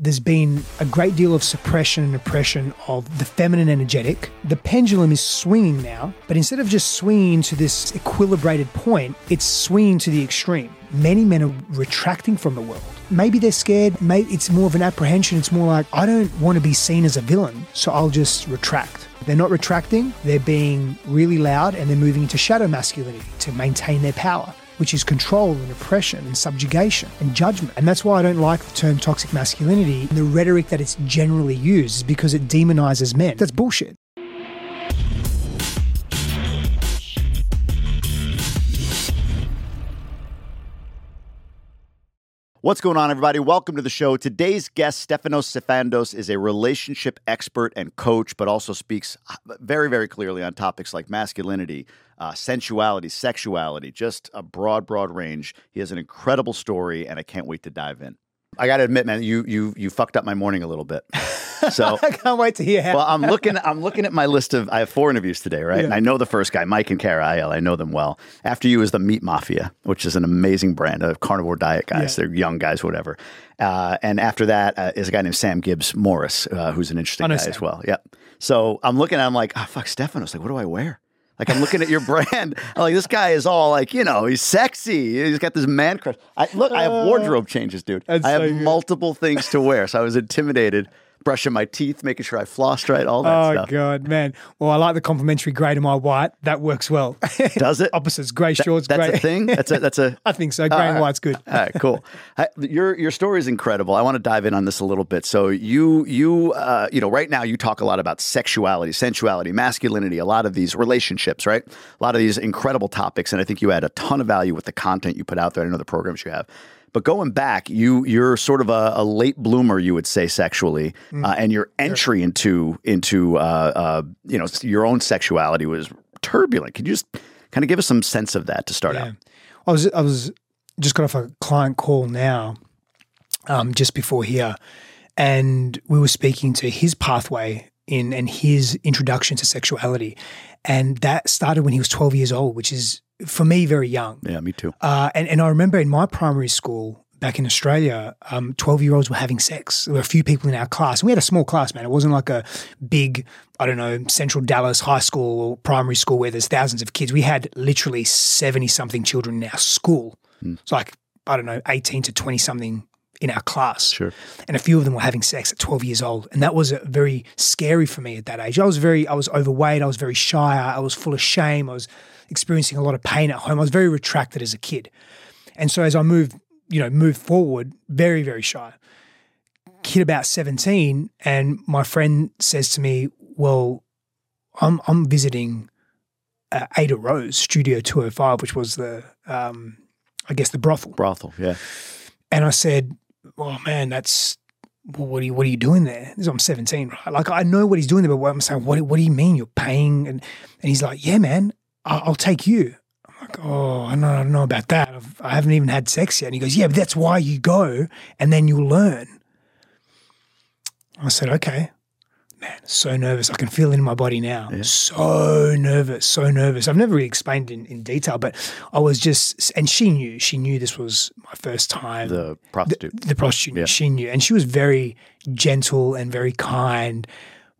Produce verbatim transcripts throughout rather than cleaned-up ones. There's been a great deal of suppression and oppression of the feminine energetic. The pendulum is swinging now, but instead of just swinging to this equilibrated point, it's swinging to the extreme. Many men are retracting from the world. Maybe they're scared. Maybe it's more of an apprehension. It's more like, I don't want to be seen as a villain, so I'll just retract. They're not retracting. They're being really loud and they're moving into shadow masculinity to maintain their power, which is control and oppression and subjugation and judgment. And that's why I don't like the term toxic masculinity and the rhetoric that it's generally used, is because it demonizes men. That's bullshit. What's going on, everybody? Welcome to the show. Today's guest, Stefanos Sifandos, is a relationship expert and coach, but also speaks very, very clearly on topics like masculinity, uh, sensuality, sexuality, just a broad, broad range. He has an incredible story, and I can't wait to dive in. I got to admit, man, you you you fucked up my morning a little bit. So I can't wait to hear how. Well, I'm looking. I'm looking at my list of. I have four interviews today, right? Yeah. And I know the first guy, Mike and Karezza. I know them well. After you is the Meat Mafia, which is an amazing brand of carnivore diet guys. Yeah. They're young guys, whatever. Uh, and after that uh, is a guy named Sam Gibbs Morris, uh, who's an interesting guy Sam. as well. Yep. So I'm looking. I'm like, oh, fuck, Stefanos. Like, what do I wear? Like, I'm looking at your brand. I'm like, this guy is all like, you know, he's sexy. He's got this man crush. I, look, I have wardrobe changes, dude. That's I have so multiple things to wear. So I was intimidated, brushing my teeth, making sure I flossed right, all that oh, stuff. Oh, God, man. Well, I like the complimentary gray to my white. That works well. Does it? Opposites, gray that, shorts, that's gray. That's a thing? That's a, that's a... I think so. Gray uh, and white's good. All right, cool. I, your your story is incredible. I want to dive in on this a little bit. So you, you, uh, you know, right now you talk a lot about sexuality, sensuality, masculinity, a lot of these relationships, right? A lot of these incredible topics. And I think you add a ton of value with the content you put out there. I know the programs you have. But going back, you, you're sort of a, a late bloomer, you would say, sexually, mm. uh, and your entry into into uh, uh, you know your own sexuality was turbulent. Could you just kind of give us some sense of that to start yeah. out? I was I was just got off a client call now, um, just before here, and we were speaking to his pathway in and his introduction to sexuality, and that started when he was twelve years old, which is, for me, very young. Yeah, me too. Uh, and, and I remember in my primary school back in Australia, um, twelve-year-olds were having sex. There were a few people in our class. And we had a small class, man. It wasn't like a big, I don't know, Central Dallas high school or primary school where there's thousands of kids. We had literally seventy-something children in our school. Mm. It's like, I don't know, eighteen to twenty-something in our class. Sure. And a few of them were having sex at twelve years old. And that was very scary for me at that age. I was very, I was overweight. I was very shy. I was full of shame. I was experiencing a lot of pain at home. I was very retracted as a kid. And so as I moved, you know, moved forward, very, very shy. Kid about seventeen, and my friend says to me, well, I'm I'm visiting uh, Ada Rose Studio two oh five, which was the, um, I guess the brothel. Brothel, yeah. And I said, oh man, that's, well, what are you, what are you doing there? Because I'm seventeen, right? Like, I know what he's doing there, but I'm saying, what, what do you mean you're paying? And, and he's like, yeah, man, I'll take you. I'm like, oh, I don't, I don't know about that. I've, I haven't even had sex yet. And he goes, yeah, but that's why you go, and then you'll learn. I said, okay. Man, so nervous. I can feel it in my body now. Yeah. So nervous, so nervous. I've never really explained in, in detail, but I was just, and she knew. She knew this was my first time. The prostitute. The, the prostitute, yeah. She knew. And she was very gentle and very kind.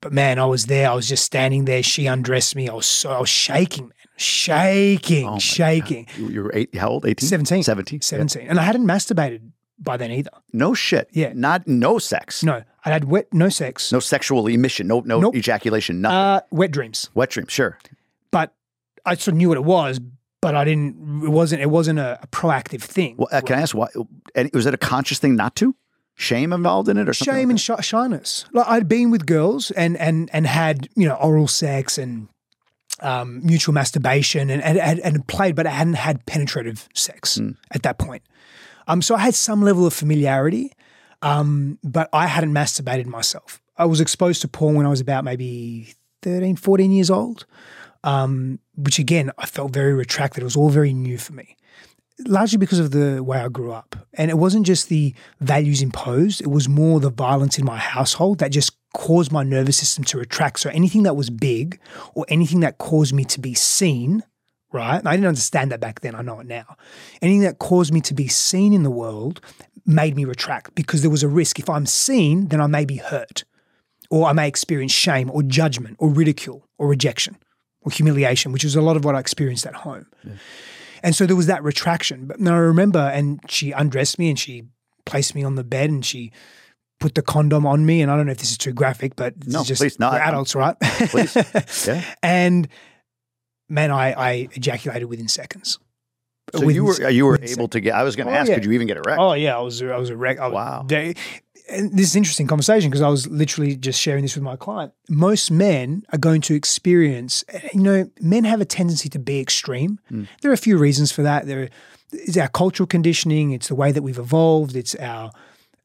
But man, I was there. I was just standing there. She undressed me. I was so, I was shaking, man. Shaking, oh shaking. God. You were eight, how old? eighteen? seventeen. seventeen. seventeen. Yeah. And I hadn't masturbated by then either. No shit. Yeah. Not, no sex. No. I had wet, no sex. No sexual emission, no no nope. ejaculation, nothing. Uh, wet dreams. Wet dreams, sure. But I sort of knew what it was, but I didn't, it wasn't, it wasn't a, a proactive thing. Well, uh, can I ask why? Was it a conscious thing not to? Shame involved in it or something? Shame like and sh- shyness. Like, I'd been with girls and, and, and had, you know, oral sex and um, mutual masturbation and, and, and played, but I hadn't had penetrative sex mm. at that point. Um, so I had some level of familiarity, um, but I hadn't masturbated myself. I was exposed to porn when I was about maybe thirteen, fourteen years old, um, which again, I felt very retracted. It was all very new for me, largely because of the way I grew up. And it wasn't just the values imposed. It was more the violence in my household that just caused my nervous system to retract. So anything that was big or anything that caused me to be seen, right? I didn't understand that back then. I know it now. Anything that caused me to be seen in the world made me retract because there was a risk. If I'm seen, then I may be hurt, or I may experience shame or judgment or ridicule or rejection or humiliation, which was a lot of what I experienced at home. Yeah. And so there was that retraction. But now I remember, and she undressed me and she placed me on the bed and she put the condom on me. And I don't know if this is too graphic, but this no, is just please not. We're adults, right? Please. Yeah. And man, I, I ejaculated within seconds. So within, you were you were able seconds. to get. I was going to oh, ask, yeah. could you even get erect? Oh yeah, I was I was erect. I was, wow. They, and this is an interesting conversation because I was literally just sharing this with my client. Most men are going to experience, you know, men have a tendency to be extreme. Mm. There are a few reasons for that. There is our cultural conditioning. It's the way that we've evolved. It's our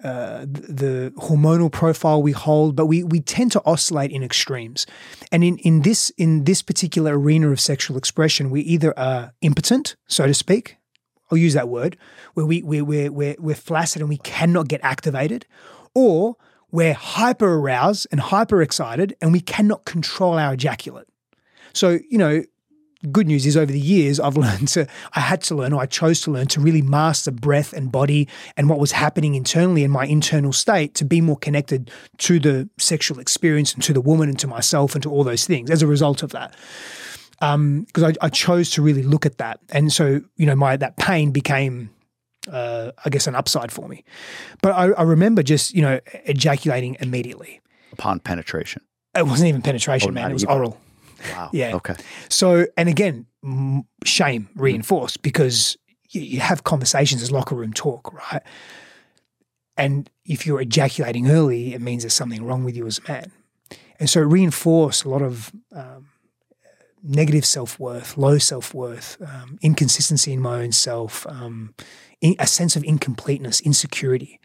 uh, the hormonal profile we hold. But we we tend to oscillate in extremes. And in in this in this particular arena of sexual expression, we either are impotent, so to speak. I'll use that word, where we, we, we're, we're, we're flaccid and we cannot get activated, or we're hyper aroused and hyper excited and we cannot control our ejaculate. So, you know, good news is over the years, I've learned to, I had to learn, or I chose to learn to really master breath and body and what was happening internally in my internal state to be more connected to the sexual experience and to the woman and to myself and to all those things as a result of that. Um, because I, I chose to really look at that. And so, you know, my that pain became, uh, I guess, an upside for me. But I, I remember just, you know, ejaculating immediately. Upon penetration. It wasn't even penetration, oh, man. It was even oral. Wow. Yeah. Okay. So, and again, shame reinforced, because you, you have conversations as locker room talk, right? And if you're ejaculating early, it means there's something wrong with you as a man. And so it reinforced a lot of um, negative self-worth, low self-worth, um, inconsistency in my own self, um, in, a sense of incompleteness, insecurity.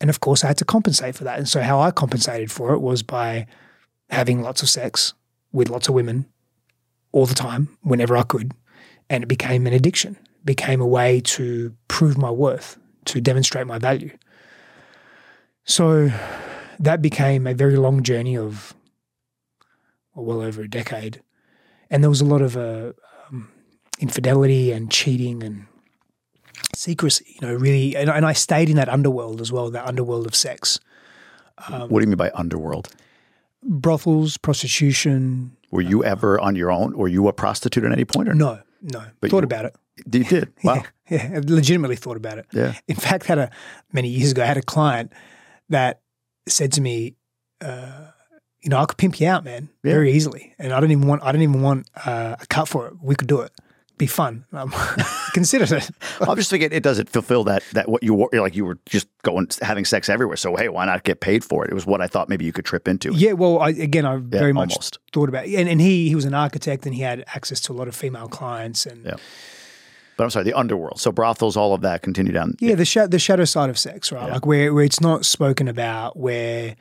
And of course I had to compensate for that. And so how I compensated for it was by having lots of sex with lots of women all the time, whenever I could. And it became an addiction, it became a way to prove my worth, to demonstrate my value. So that became a very long journey of well over a decade. And there was a lot of uh, um, infidelity and cheating and secrecy, you know, really. And, and I stayed in that underworld as well, that underworld of sex. Um, what do you mean by underworld? Brothels, prostitution. Were you um, ever on your own? Were you a prostitute at any point? Or? No, no. But thought you, about it. You did? Wow. Yeah, yeah, legitimately thought about it. Yeah. In fact, had a many years ago, I had a client that said to me, uh, you know, I could pimp you out, man, yeah. very easily. And I don't even want, I don't even want uh, a cut for it. We could do it. It'd be fun. Um, consider it. I'm just thinking it doesn't fulfill that, that what you were, like you were just going, having sex everywhere. So, hey, why not get paid for it? It was what I thought maybe you could trip into. Yeah. Well, I, again, I yeah, very much almost. thought about it. And, and he, he was an architect and he had access to a lot of female clients and, yeah. But I'm sorry, the underworld. So brothels, all of that continue down. Yeah. yeah. The, sh- the shadow side of sex, right? Yeah. Like where, where it's not spoken about, where,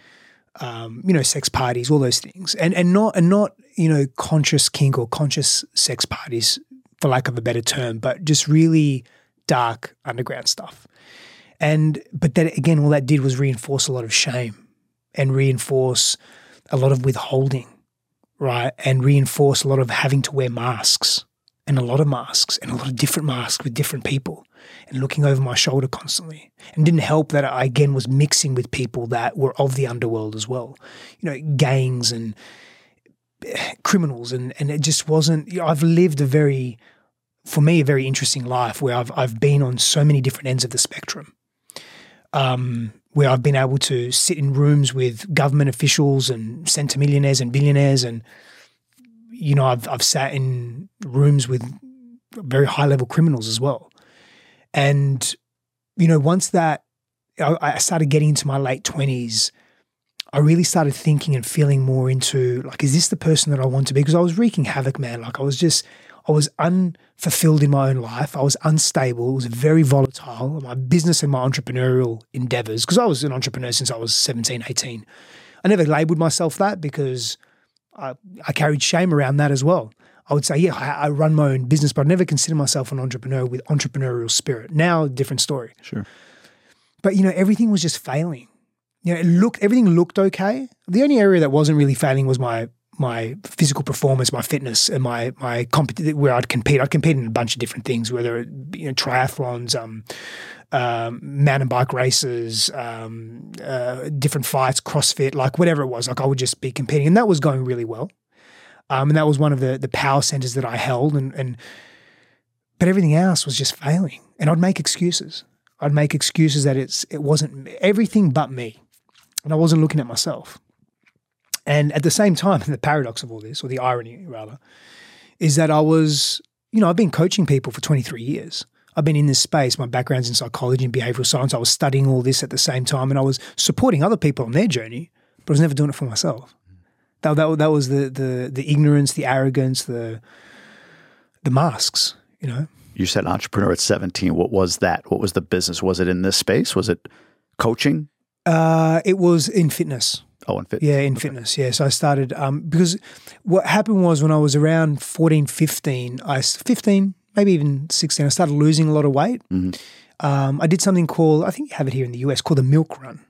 Um, you know, sex parties, all those things, and and not and not you know conscious kink or conscious sex parties, for lack of a better term, but just really dark underground stuff. And but that again, all that did was reinforce a lot of shame, and reinforce a lot of withholding, right? And reinforce a lot of having to wear masks, and a lot of masks, and a lot of different masks with different people. And looking over my shoulder constantly, and didn't help that I again was mixing with people that were of the underworld as well, you know, gangs and criminals, and and it just wasn't. You know, I've lived a very, for me, a very interesting life where I've I've been on so many different ends of the spectrum, um, where I've been able to sit in rooms with government officials and centimillionaires and billionaires, and you know, I've I've sat in rooms with very high level criminals as well. And, you know, once that I, I started getting into my late twenties, I really started thinking and feeling more into like, is this the person that I want to be? Because I was wreaking havoc, man. Like I was just, I was unfulfilled in my own life. I was unstable. It was very volatile. My business and my entrepreneurial endeavors, because I was an entrepreneur since I was seventeen, eighteen. I never labeled myself that because I, I carried shame around that as well. I would say, yeah, I, I run my own business, but I never consider myself an entrepreneur with entrepreneurial spirit. Now, different story. Sure. But, you know, everything was just failing. You know, it looked, everything looked okay. The only area that wasn't really failing was my my physical performance, my fitness, and my my compet- where I'd compete. I'd compete in a bunch of different things, whether it, you know, triathlons, um, um, mountain bike races, um, uh, different fights, CrossFit, like whatever it was. Like I would just be competing, and that was going really well. Um, and that was one of the the power centers that I held, and and but everything else was just failing. And I'd make excuses. I'd make excuses that it's it wasn't everything but me, and I wasn't looking at myself. And at the same time, the paradox of all this, or the irony rather, is that I was, you know, I've been coaching people for twenty-three years. I've been in this space. My background's in psychology and behavioral science. I was studying all this at the same time, and I was supporting other people on their journey, but I was never doing it for myself. That, that, that was the, the the ignorance, the arrogance, the the masks, you know. You said entrepreneur at seventeen. What was that? What was the business? Was it in this space? Was it coaching? Uh, it was in fitness. Oh, in fitness. Yeah, in okay. fitness. Yeah. So I started um, because what happened was when I was around fourteen, fifteen, I, fifteen, maybe even sixteen, I started losing a lot of weight. Mm-hmm. Um, I did something called, I think you have it here in the U S, called the milk run.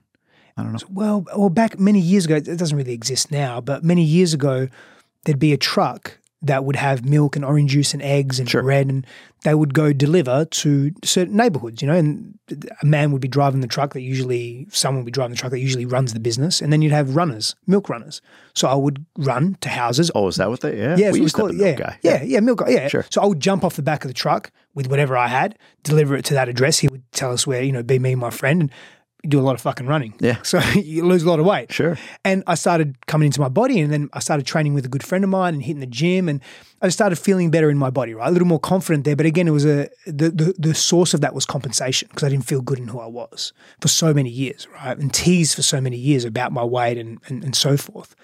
I don't know. So, well, well, back many years ago, it doesn't really exist now, but many years ago, there'd be a truck that would have milk and orange juice and eggs and sure. bread, and they would go deliver to certain neighborhoods, you know, and a man would be driving the truck that usually, someone would be driving the truck that usually runs the business, and then you'd have runners, milk runners. So I would run to houses. Oh, is that what they, yeah. Yeah, we used to have a milk guy. Yeah, yeah, yeah, milk guy, yeah. Sure. So I would jump off the back of the truck with whatever I had, deliver it to that address. He would tell us where, you know, be me and my friend, and do a lot of fucking running. Yeah. So you lose a lot of weight. Sure. And I started coming into my body, and then I started training with a good friend of mine and hitting the gym, and I started feeling better in my body, right? A little more confident there. But again, it was a, the, the, the source of that was compensation, because I didn't feel good in who I was for so many years, right? And teased for so many years about my weight and, and, and so forth.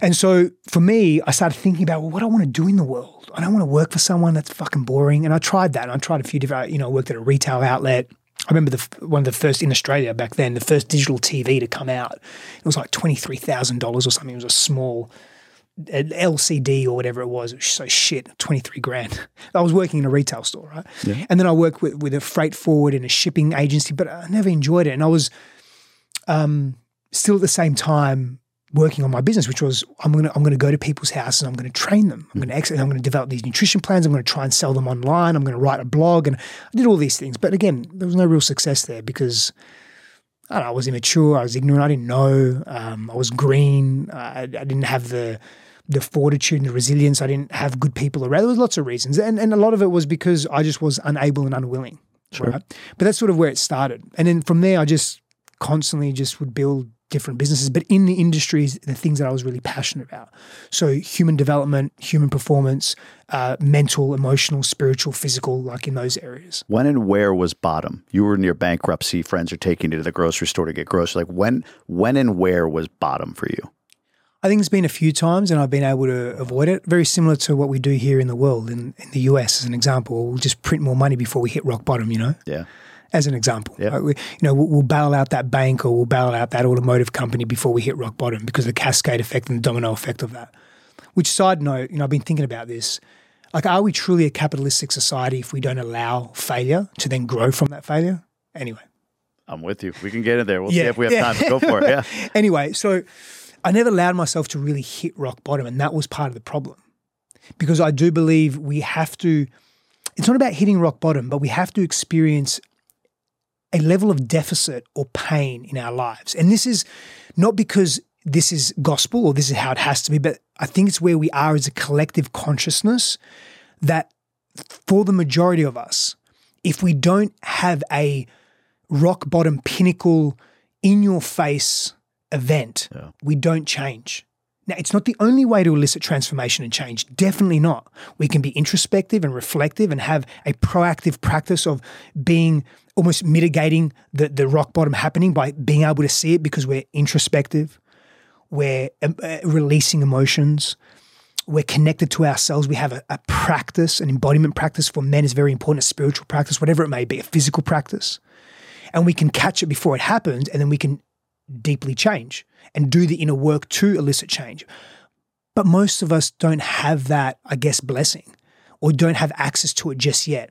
And so for me, I started thinking about, well, what do I want to do in the world? I don't want to work for someone. That's fucking boring. And I tried that. And I tried a few different, you know, I worked at a retail outlet. I remember the, one of the first in Australia back then, the first digital T V to come out. It was like twenty-three thousand dollars or something. It was a small L C D or whatever it was. It was so shit, twenty-three grand. I was working in a retail store, right? Yeah. And then I worked with, with a freight forward and a shipping agency, but I never enjoyed it. And I was um, still at the same time working on my business, which was I'm gonna I'm gonna go to people's houses and I'm gonna train them. I'm gonna ex- I'm gonna develop these nutrition plans. I'm gonna try and sell them online. I'm gonna write a blog, and I did all these things. But again, there was no real success there because I don't know, I was immature. I was ignorant. I didn't know. Um, I was green. Uh, I, I didn't have the the fortitude and the resilience. I didn't have good people around. There was lots of reasons, and and a lot of it was because I just was unable and unwilling. Sure. Right? But that's sort of where it started, and then from there, I just constantly just would build different businesses, but in the industries, the things that I was really passionate about. So human development, human performance, uh, mental, emotional, spiritual, physical, like in those areas. When and where was bottom? You were near bankruptcy, friends are taking you to the grocery store to get groceries. Like when, when and where was bottom for you? I think it's been a few times and I've been able to avoid it. Very similar to what we do here in the world, in, in the U S as an example, we'll just print more money before we hit rock bottom, you know? Yeah. As an example, yep. Right? We, you know, we'll, we'll bail out that bank or we'll bail out that automotive company before we hit rock bottom because of the cascade effect and the domino effect of that. Which side note, you know, I've been thinking about this. Like, are we truly a capitalistic society if we don't allow failure to then grow from that failure? Anyway. I'm with you. We can get in there. We'll yeah, see if we have yeah. time. Go for it. Yeah. Anyway, so I never allowed myself to really hit rock bottom, and that was part of the problem because I do believe we have to – it's not about hitting rock bottom, but we have to experience – a level of deficit or pain in our lives. And this is not because this is gospel or this is how it has to be, but I think it's where we are as a collective consciousness that for the majority of us, if we don't have a rock bottom pinnacle in your face event, yeah. we don't change. Now, it's not the only way to elicit transformation and change. Definitely not. We can be introspective and reflective and have a proactive practice of being almost mitigating the, the rock bottom happening by being able to see it because we're introspective, we're uh, releasing emotions, we're connected to ourselves. We have a, a practice, an embodiment practice for men is very important, a spiritual practice, whatever it may be, a physical practice. And we can catch it before it happens, and then we can deeply change and do the inner work to elicit change. But most of us don't have that, I guess, blessing or don't have access to it just yet.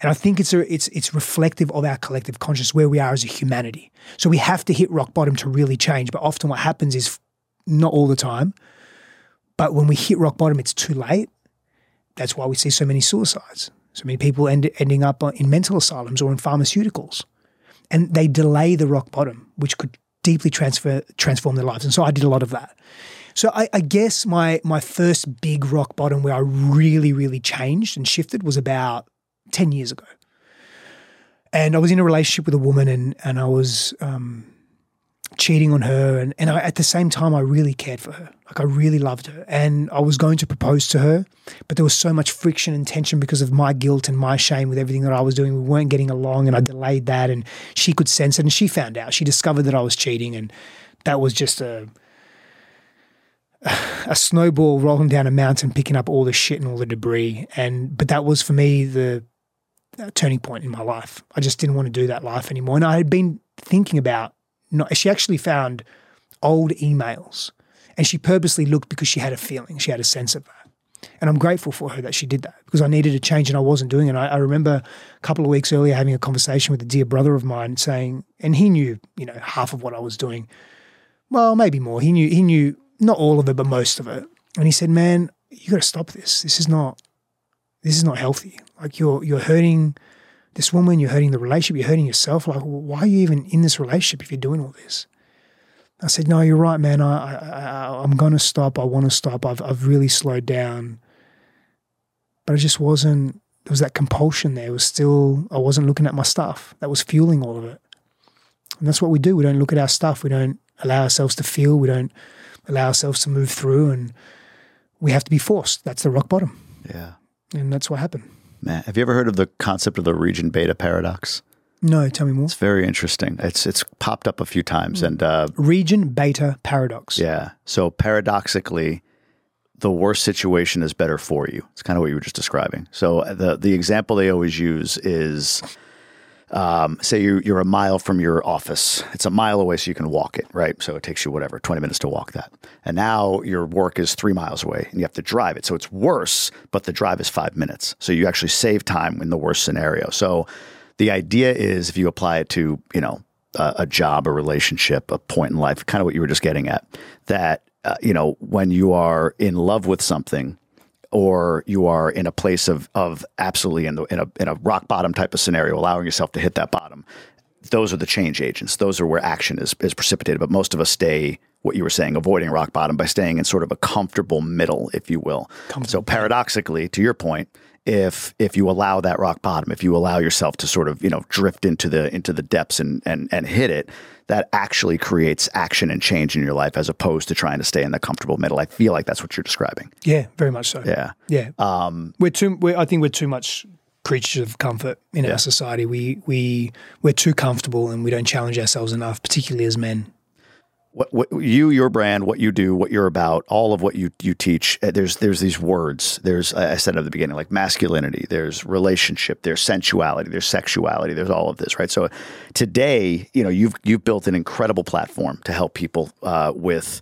And I think it's a, it's it's reflective of our collective consciousness, where we are as a humanity. So we have to hit rock bottom to really change. But often what happens is, not all the time, But when we hit rock bottom, it's too late. That's why we see so many suicides, so many people end, ending up in mental asylums or in pharmaceuticals. And they delay the rock bottom, which could deeply transfer, transform their lives. And so I did a lot of that. So I, I guess my my first big rock bottom where I really, really changed and shifted was about ten years ago. And I was in a relationship with a woman and and I was um, cheating on her. And, and I, at the same time, I really cared for her. Like I really loved her. And I was going to propose to her, but there was so much friction and tension because of my guilt and my shame with everything that I was doing. We weren't getting along and I delayed that. And she could sense it and she found out. She discovered that I was cheating, and that was just a... a snowball rolling down a mountain, picking up all the shit and all the debris. And but that was for me the uh, turning point in my life. I just didn't want to do that life anymore. And I had been thinking about not, she actually found old emails and she purposely looked because she had a feeling, she had a sense of that. And I'm grateful for her that she did that because I needed a change and I wasn't doing it. I, I remember a couple of weeks earlier having a conversation with a dear brother of mine saying, and he knew, you know, half of what I was doing. Well, maybe more. He knew, he knew, not all of it, but most of it. And he said, man, you got to stop this. This is not, this is not healthy. Like you're, you're hurting this woman, you're hurting the relationship, you're hurting yourself. Like, why are you even in this relationship if you're doing all this? I said, no, you're right, man. I, I, I'm going to stop. I want to stop. I've, I've really slowed down, but I just wasn't, there was that compulsion there. It was still, I wasn't looking at my stuff. That was fueling all of it. And that's what we do. We don't look at our stuff. We don't allow ourselves to feel. We don't allow ourselves to move through, and we have to be forced. That's the rock bottom. Yeah. And that's what happened. Man, have you ever heard of the concept of the Region-Beta Paradox? No, tell me more. It's very interesting. It's it's popped up a few times. Mm. and uh, Region-Beta Paradox. Yeah. So paradoxically, the worse situation is better for you. It's kind of what you were just describing. So the, the example they always use is... Um, say you, you're a mile from your office. It's a mile away, so you can walk it, right? So it takes you, whatever, twenty minutes to walk that. And now your work is three miles away and you have to drive it. So it's worse, but the drive is five minutes. So you actually save time in the worst scenario. So the idea is if you apply it to, you know, a, a job, a relationship, a point in life, kind of what you were just getting at, that, uh, you know, when you are in love with something, or you are in a place of of absolutely in, the, in, a, in a rock bottom type of scenario, allowing yourself to hit that bottom. Those are the change agents. Those are where action is, is precipitated. But most of us stay, what you were saying, avoiding rock bottom by staying in sort of a comfortable middle, if you will. So paradoxically, to your point, if if you allow that rock bottom, if you allow yourself to sort of, you know, drift into the into the depths and and and hit it, that actually creates action and change in your life as opposed to trying to stay in the comfortable middle. I feel like that's what you're describing. Yeah, very much so. Yeah, yeah. Um, we're too. We're, I think we're too much creatures of comfort in yeah. our society. We we we're too comfortable and we don't challenge ourselves enough, particularly as men. What, what you, your brand, what you do, what you're about, all of what you, you teach, there's there's these words. There's, I said at the beginning, like masculinity, there's relationship, there's sensuality, there's sexuality, there's all of this, right? So today, you know, you've you've built an incredible platform to help people uh, with,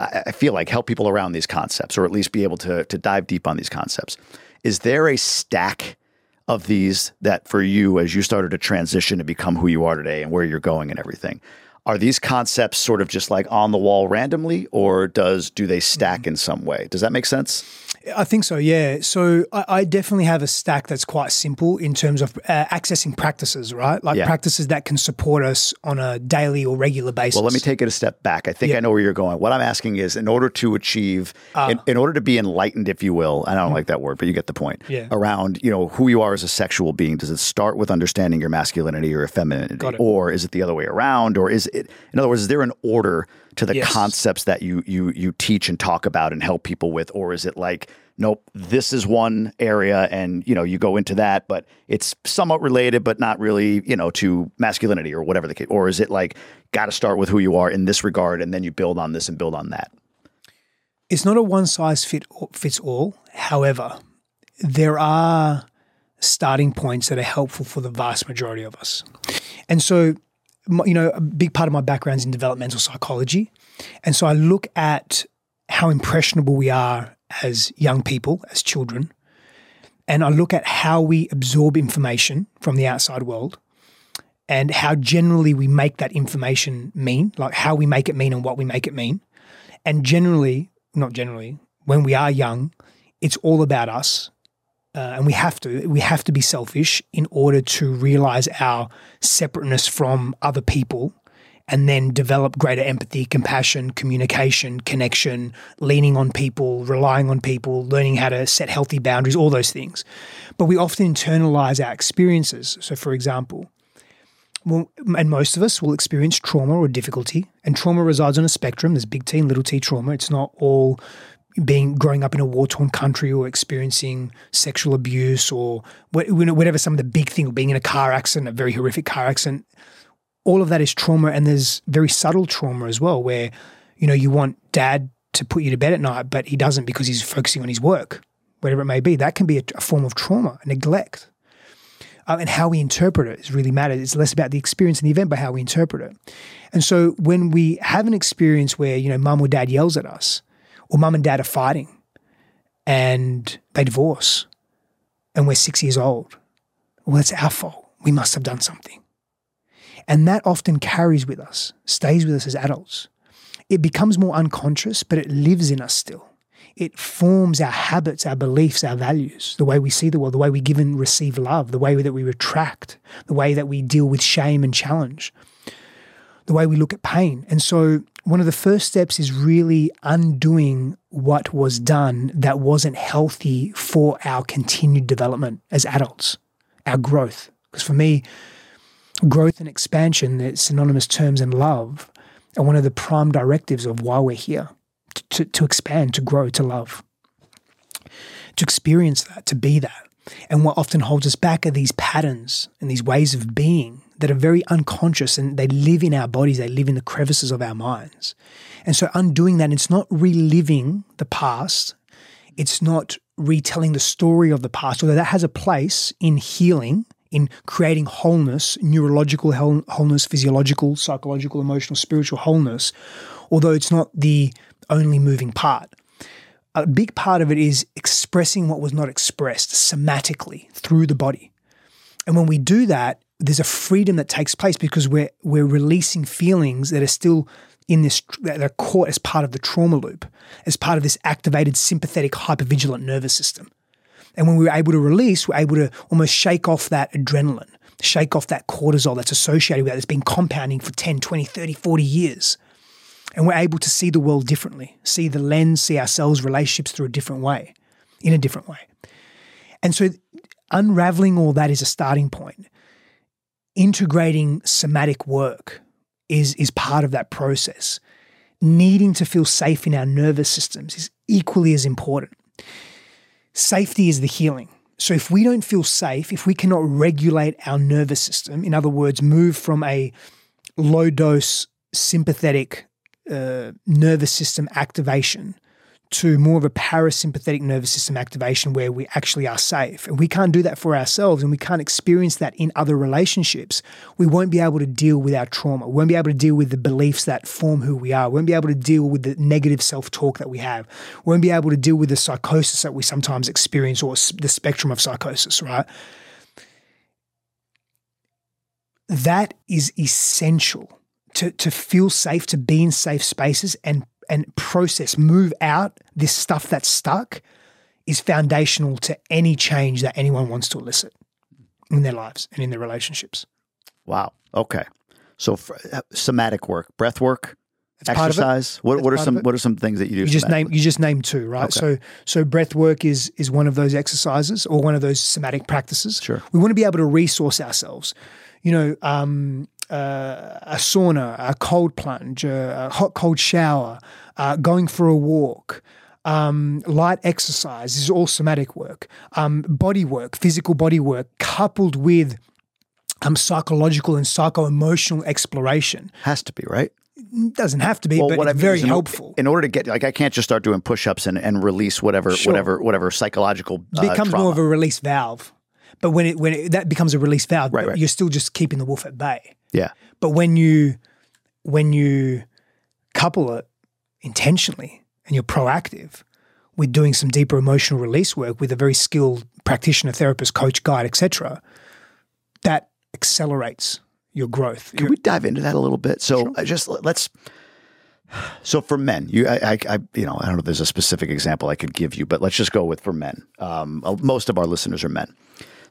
I, I feel like help people around these concepts, or at least be able to to dive deep on these concepts. Is there a stack of these that for you, as you started to transition to become who you are today and where you're going and everything, are these concepts sort of just like on the wall randomly, or does do they stack mm-hmm. in some way? Does that make sense? I think so, yeah. So I, I definitely have a stack that's quite simple in terms of uh, accessing practices, right? Like yeah. practices that can support us on a daily or regular basis. Well, let me take it a step back. I think yeah. I know where you're going. What I'm asking is in order to achieve, uh, in, in order to be enlightened, if you will, I don't mm-hmm. like that word, but you get the point, yeah. around, you know, who you are as a sexual being. Does it start with understanding your masculinity or femininity, or is it the other way around, or is it, in other words, is there an order to the yes. concepts that you you you teach and talk about and help people with? Or is it like, nope, this is one area and, you know, you go into that, but it's somewhat related, but not really, you know, to masculinity or whatever the case? Or is it like, got to start with who you are in this regard and then you build on this and build on that? It's not a one size fit fits all. However, there are starting points that are helpful for the vast majority of us. And so, you know, a big part of my background is in developmental psychology. And so I look at how impressionable we are as young people, as children. And I look at how we absorb information from the outside world and how generally we make that information mean, like how we make it mean and what we make it mean. And generally, not generally, when we are young, it's all about us. Uh, and we have to, we have to be selfish in order to realize our separateness from other people and then develop greater empathy, compassion, communication, connection, leaning on people, relying on people, learning how to set healthy boundaries, all those things. But we often internalize our experiences. So for example, well, and most of us will experience trauma or difficulty, and trauma resides on a spectrum. There's big T and little t trauma. It's not all being growing up in a war-torn country or experiencing sexual abuse or whatever, some of the big thing, or being in a car accident, a very horrific car accident. All of that is trauma, and there's very subtle trauma as well where, you know, you want dad to put you to bed at night, but he doesn't because he's focusing on his work, whatever it may be. That can be a, a form of trauma, a neglect. Uh, and how we interpret it is really matters. It's less about the experience and the event, but how we interpret it. And so when we have an experience where, you know, mum or dad yells at us, or mum and dad are fighting and they divorce and we're six years old, well, it's our fault. We must have done something. And that often carries with us, stays with us as adults. It becomes more unconscious, but it lives in us still. It forms our habits, our beliefs, our values, the way we see the world, the way we give and receive love, the way that we retract, the way that we deal with shame and challenge, the way we look at pain. And so one of the first steps is really undoing what was done that wasn't healthy for our continued development as adults, our growth. Because for me, growth and expansion, they're synonymous terms, and love are one of the prime directives of why we're here. To, to expand, to grow, to love, to experience that, to be that. And what often holds us back are these patterns and these ways of being that are very unconscious, and they live in our bodies, they live in the crevices of our minds. And so undoing that, it's not reliving the past, it's not retelling the story of the past, although that has a place in healing, in creating wholeness, neurological wholeness, physiological, psychological, emotional, spiritual wholeness, although it's not the only moving part. A big part of it is expressing what was not expressed somatically through the body. And when we do that, there's a freedom that takes place because we're we're releasing feelings that are still in this, that are caught as part of the trauma loop, as part of this activated sympathetic hypervigilant nervous system. And when we were able to release, we're able to almost shake off that adrenaline, shake off that cortisol that's associated with that, that's been compounding for ten, twenty, thirty, forty years. And we're able to see the world differently, see the lens, see ourselves, relationships through a different way, in a different way. And so unraveling all that is a starting point. Integrating somatic work is, is part of that process. Needing to feel safe in our nervous systems is equally as important. Safety is the healing. So if we don't feel safe, if we cannot regulate our nervous system, in other words, move from a low-dose sympathetic Uh, nervous system activation to more of a parasympathetic nervous system activation where we actually are safe. And we can't do that for ourselves, and we can't experience that in other relationships. We won't be able to deal with our trauma. We won't be able to deal with the beliefs that form who we are. We won't be able to deal with the negative self-talk that we have. We won't be able to deal with the psychosis that we sometimes experience, or the spectrum of psychosis, right? That is essential. To, to feel safe, to be in safe spaces and and process, move out this stuff that's stuck is foundational to any change that anyone wants to elicit in their lives and in their relationships. Wow. Okay. So for, uh, somatic work, breath work, that's exercise. What, what are some what are some things that you do? You just name you just name two, right? Okay. So so breath work is is one of those exercises or one of those somatic practices. Sure. We want to be able to resource ourselves. You know, um, Uh, a sauna, a cold plunge, a, a hot cold shower, uh, going for a walk, um, light exercise. This is all somatic work. Um, body work, physical body work, coupled with um, psychological and psycho-emotional exploration. Has to be, right? Doesn't have to be, well, but it's I mean very in, helpful. In order to get, like, I can't just start doing push-ups and, and release whatever, sure. whatever, whatever psychological uh, trauma. It becomes more of a release valve. But when it when it, that becomes a release valve, right, right. You're still just keeping the wolf at bay. Yeah. But when you when you couple it intentionally and you're proactive with doing some deeper emotional release work with a very skilled practitioner, therapist, coach, guide, et cetera, that accelerates your growth. Can your, we dive into that a little bit? So sure. just let's So for men, you, I, I, you know, I don't know if there's a specific example I could give you, but let's just go with for men. Um, most of our listeners are men.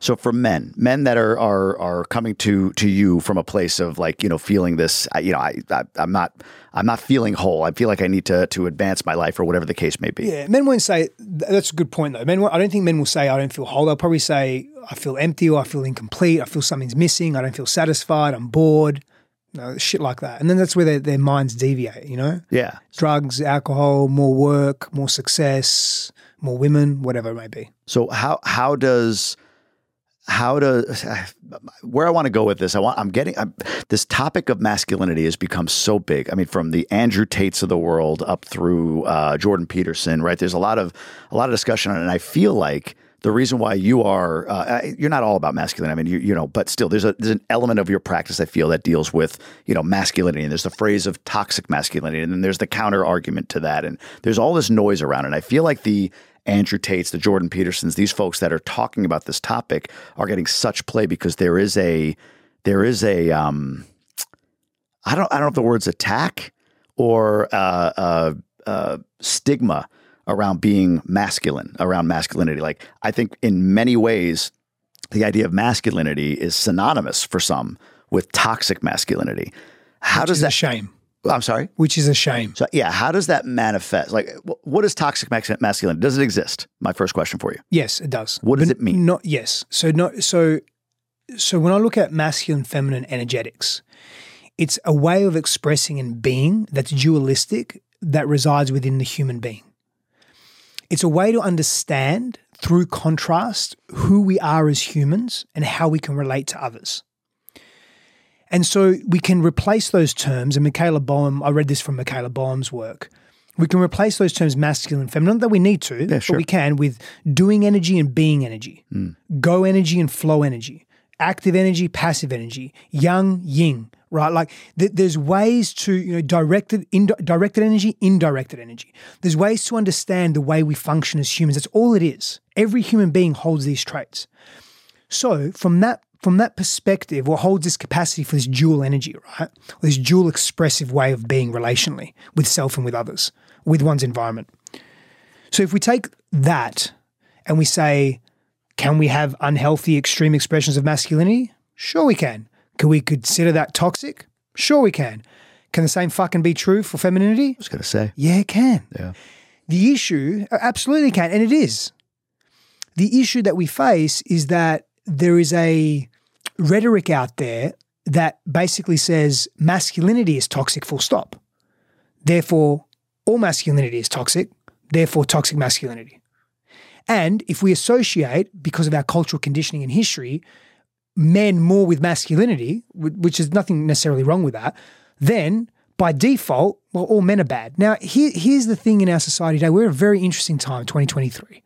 So for men, men that are are are coming to to you from a place of like, you know, feeling this, you know, I, I I'm not I'm not feeling whole. I feel like I need to to advance my life or whatever the case may be. Yeah, men won't say that's a good point though. Men, I don't think men will say I don't feel whole. They'll probably say I feel empty or I feel incomplete. I feel something's missing. I don't feel satisfied. I'm bored. No, shit like that. And then that's where their, their minds deviate, you know? Yeah. Drugs, alcohol, more work, more success, more women, whatever it may be. So how how does, how does, where I want to go with this, I want, I'm getting, I'm, this topic of masculinity has become so big. I mean, from the Andrew Tates of the world up through uh, Jordan Peterson, right? There's a lot of, a lot of discussion on it. And I feel like the reason why you are, uh, you're not all about masculinity. I mean, you, you know, but still there's a, there's an element of your practice, I feel, that deals with, you know, masculinity, and there's the phrase of toxic masculinity, and then there's the counter argument to that. And there's all this noise around it. And I feel like the Andrew Tates, the Jordan Petersons, these folks that are talking about this topic are getting such play because there is a, there is a, um, I don't, I don't know if the word's attack or, uh, uh, uh, stigma around being masculine, around masculinity. Like, I think in many ways, the idea of masculinity is synonymous for some with toxic masculinity. How Which does is that a shame? I'm sorry? Which is a shame. So yeah, how does that manifest? Like, what is toxic masculinity? Does it exist? My first question for you. Yes, it does. What does but it mean? Not yes. So not so. So when I look at masculine, feminine energetics, it's a way of expressing and being that's dualistic that resides within the human being. It's a way to understand through contrast who we are as humans and how we can relate to others. And so we can replace those terms, and Michaela Boehm, I read this from Michaela Boehm's work, we can replace those terms masculine and feminine, not that we need to, yeah, sure. but we can, with doing energy and being energy, mm. go energy and flow energy, active energy, passive energy, yang, yin, right? Like th- there's ways to, you know, directed, ind- directed energy, indirected energy. There's ways to understand the way we function as humans. That's all it is. Every human being holds these traits. So from that, from that perspective, what holds this capacity for this dual energy, right? This dual expressive way of being relationally with self and with others, with one's environment. So if we take that and we say, can we have unhealthy, extreme expressions of masculinity? Sure we can. Can we consider that toxic? Sure we can. Can the same fucking be true for femininity? I was going to say. Yeah, it can. Yeah. The issue, absolutely can, and it is. The issue that we face is that there is a rhetoric out there that basically says masculinity is toxic, full stop. Therefore, all masculinity is toxic, therefore toxic masculinity. And if we associate, because of our cultural conditioning and history, men more with masculinity, which is nothing necessarily wrong with that, then by default, well, all men are bad. Now, here, here's the thing in our society today. We're at a very interesting time, twenty twenty-three.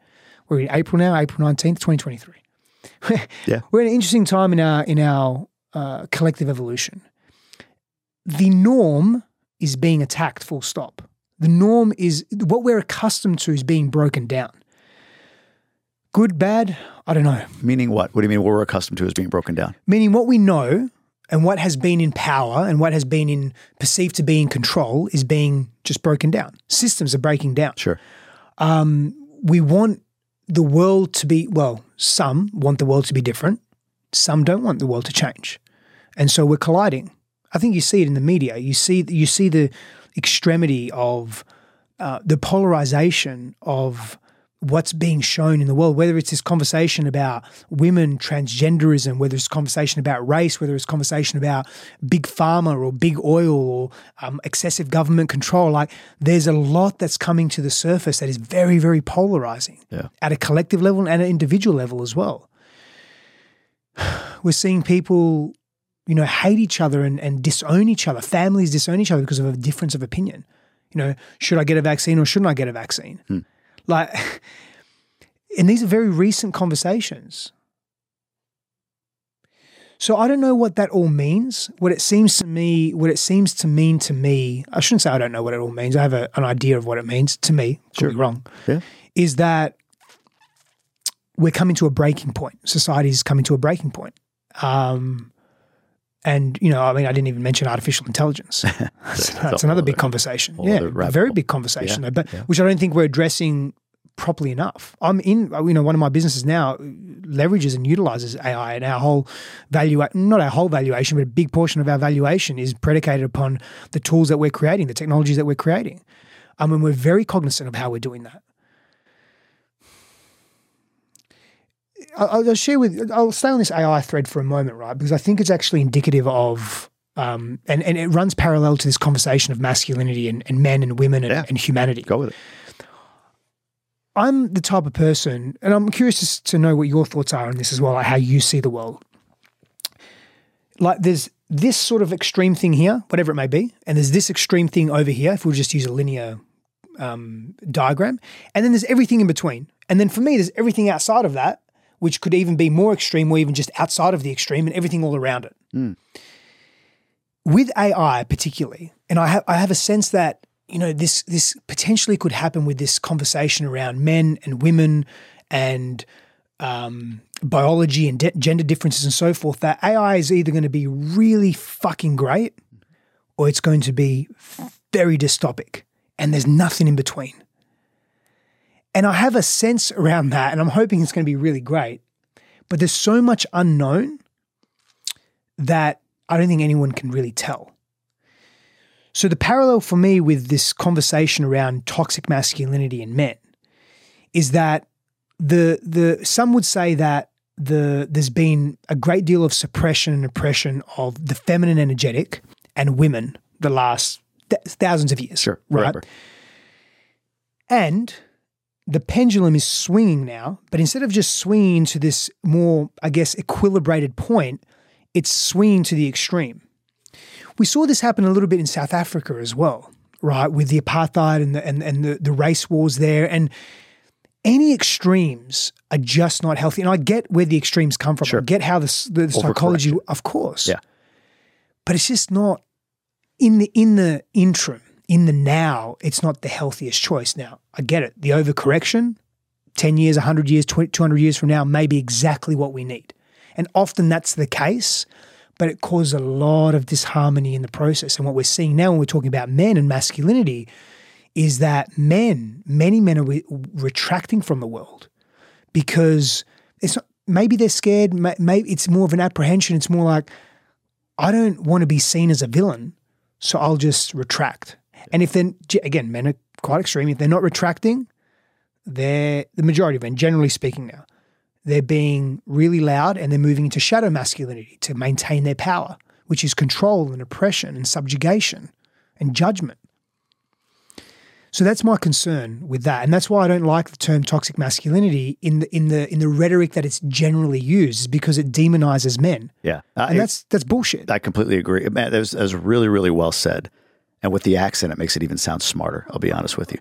We're in April now, April nineteenth, twenty twenty-three. yeah. We're in an interesting time in our, in our uh, collective evolution. The norm is being attacked, full stop. The norm is, what we're accustomed to is being broken down. Good, bad, I don't know. Meaning what? What do you mean what we're accustomed to is being broken down? Meaning what we know and what has been in power and what has been in perceived to be in control is being just broken down. Systems are breaking down. Sure. Um, we want the world to be, well, some want the world to be different. Some don't want the world to change. And so we're colliding. I think you see it in the media. You see, you see the extremity of uh, the polarization of what's being shown in the world, whether it's this conversation about women, transgenderism, whether it's conversation about race, whether it's conversation about big pharma or big oil or um, excessive government control. Like there's a lot that's coming to the surface that is very, very polarizing yeah. at a collective level and at an individual level as well. We're seeing people, you know, hate each other and, and disown each other. Families disown each other because of a difference of opinion. You know, should I get a vaccine or shouldn't I get a vaccine? Hmm. Like, and these are very recent conversations. So I don't know what that all means. What it seems to me, what it seems to mean to me, I shouldn't say I don't know what it all means. I have a, an idea of what it means to me. Could sure. be wrong. Yeah. Is that we're coming to a breaking point. Society is coming to a breaking point. Um, And, you know, I mean, I didn't even mention artificial intelligence. That's, that's another big conversation. Yeah, a very big conversation, yeah, though, but yeah. which I don't think we're addressing properly enough. I'm in, you know, one of my businesses now leverages and utilizes A I, and our whole value, not our whole valuation, but a big portion of our valuation is predicated upon the tools that we're creating, the technologies that we're creating. I mean, we're very cognizant of how we're doing that. I'll share with, I'll stay on this A I thread for a moment, right? Because I think it's actually indicative of, um, and, and it runs parallel to this conversation of masculinity and, and men and women and, yeah. and humanity. Go with it. I'm the type of person, and I'm curious to know what your thoughts are on this as well, like how you see the world. Like there's this sort of extreme thing here, whatever it may be, and there's this extreme thing over here, if we'll just use a linear um, diagram, and then there's everything in between. And then for me, there's everything outside of that, which could even be more extreme or even just outside of the extreme and everything all around it. Mm. With A I particularly, and I, ha- I have a sense that, you know, this this potentially could happen with this conversation around men and women and um, biology and de- gender differences and so forth, that A I is either going to be really fucking great or it's going to be very dystopic and there's nothing in between. And I have a sense around that, and I'm hoping it's going to be really great. But there's so much unknown that I don't think anyone can really tell. So the parallel for me with this conversation around toxic masculinity in men is that the the some would say that the there's been a great deal of suppression and oppression of the feminine energetic and women the last th- thousands of years. Sure, right? Forever. And the pendulum is swinging now, but instead of just swinging to this more, I guess, equilibrated point, it's swinging to the extreme. We saw this happen a little bit in South Africa as well, right? With the apartheid and the, and, and the, the race wars there. And any extremes are just not healthy. And I get where the extremes come from. Sure. I get how the, the psychology, of course. Yeah. But it's just not in the in the interim. In the now, it's not the healthiest choice. Now, I get it. The overcorrection, ten years, one hundred years, two hundred years from now, may be exactly what we need. And often that's the case, but it causes a lot of disharmony in the process. And what we're seeing now when we're talking about men and masculinity is that men, many men are re- retracting from the world because it's not, maybe they're scared. Maybe it's more of an apprehension. It's more like, I don't want to be seen as a villain, so I'll just retract. And if then, again, men are quite extreme. If they're not retracting, they're, the majority of men, generally speaking now, they're being really loud and they're moving into shadow masculinity to maintain their power, which is control and oppression and subjugation and judgment. So that's my concern with that. And that's why I don't like the term toxic masculinity in the in the, in the rhetoric that it's generally used, is because it demonizes men. Yeah. Uh, and that's that's bullshit. I completely agree. Man, that was, that was really, really well said. And with the accent, it makes it even sound smarter. I'll be honest with you.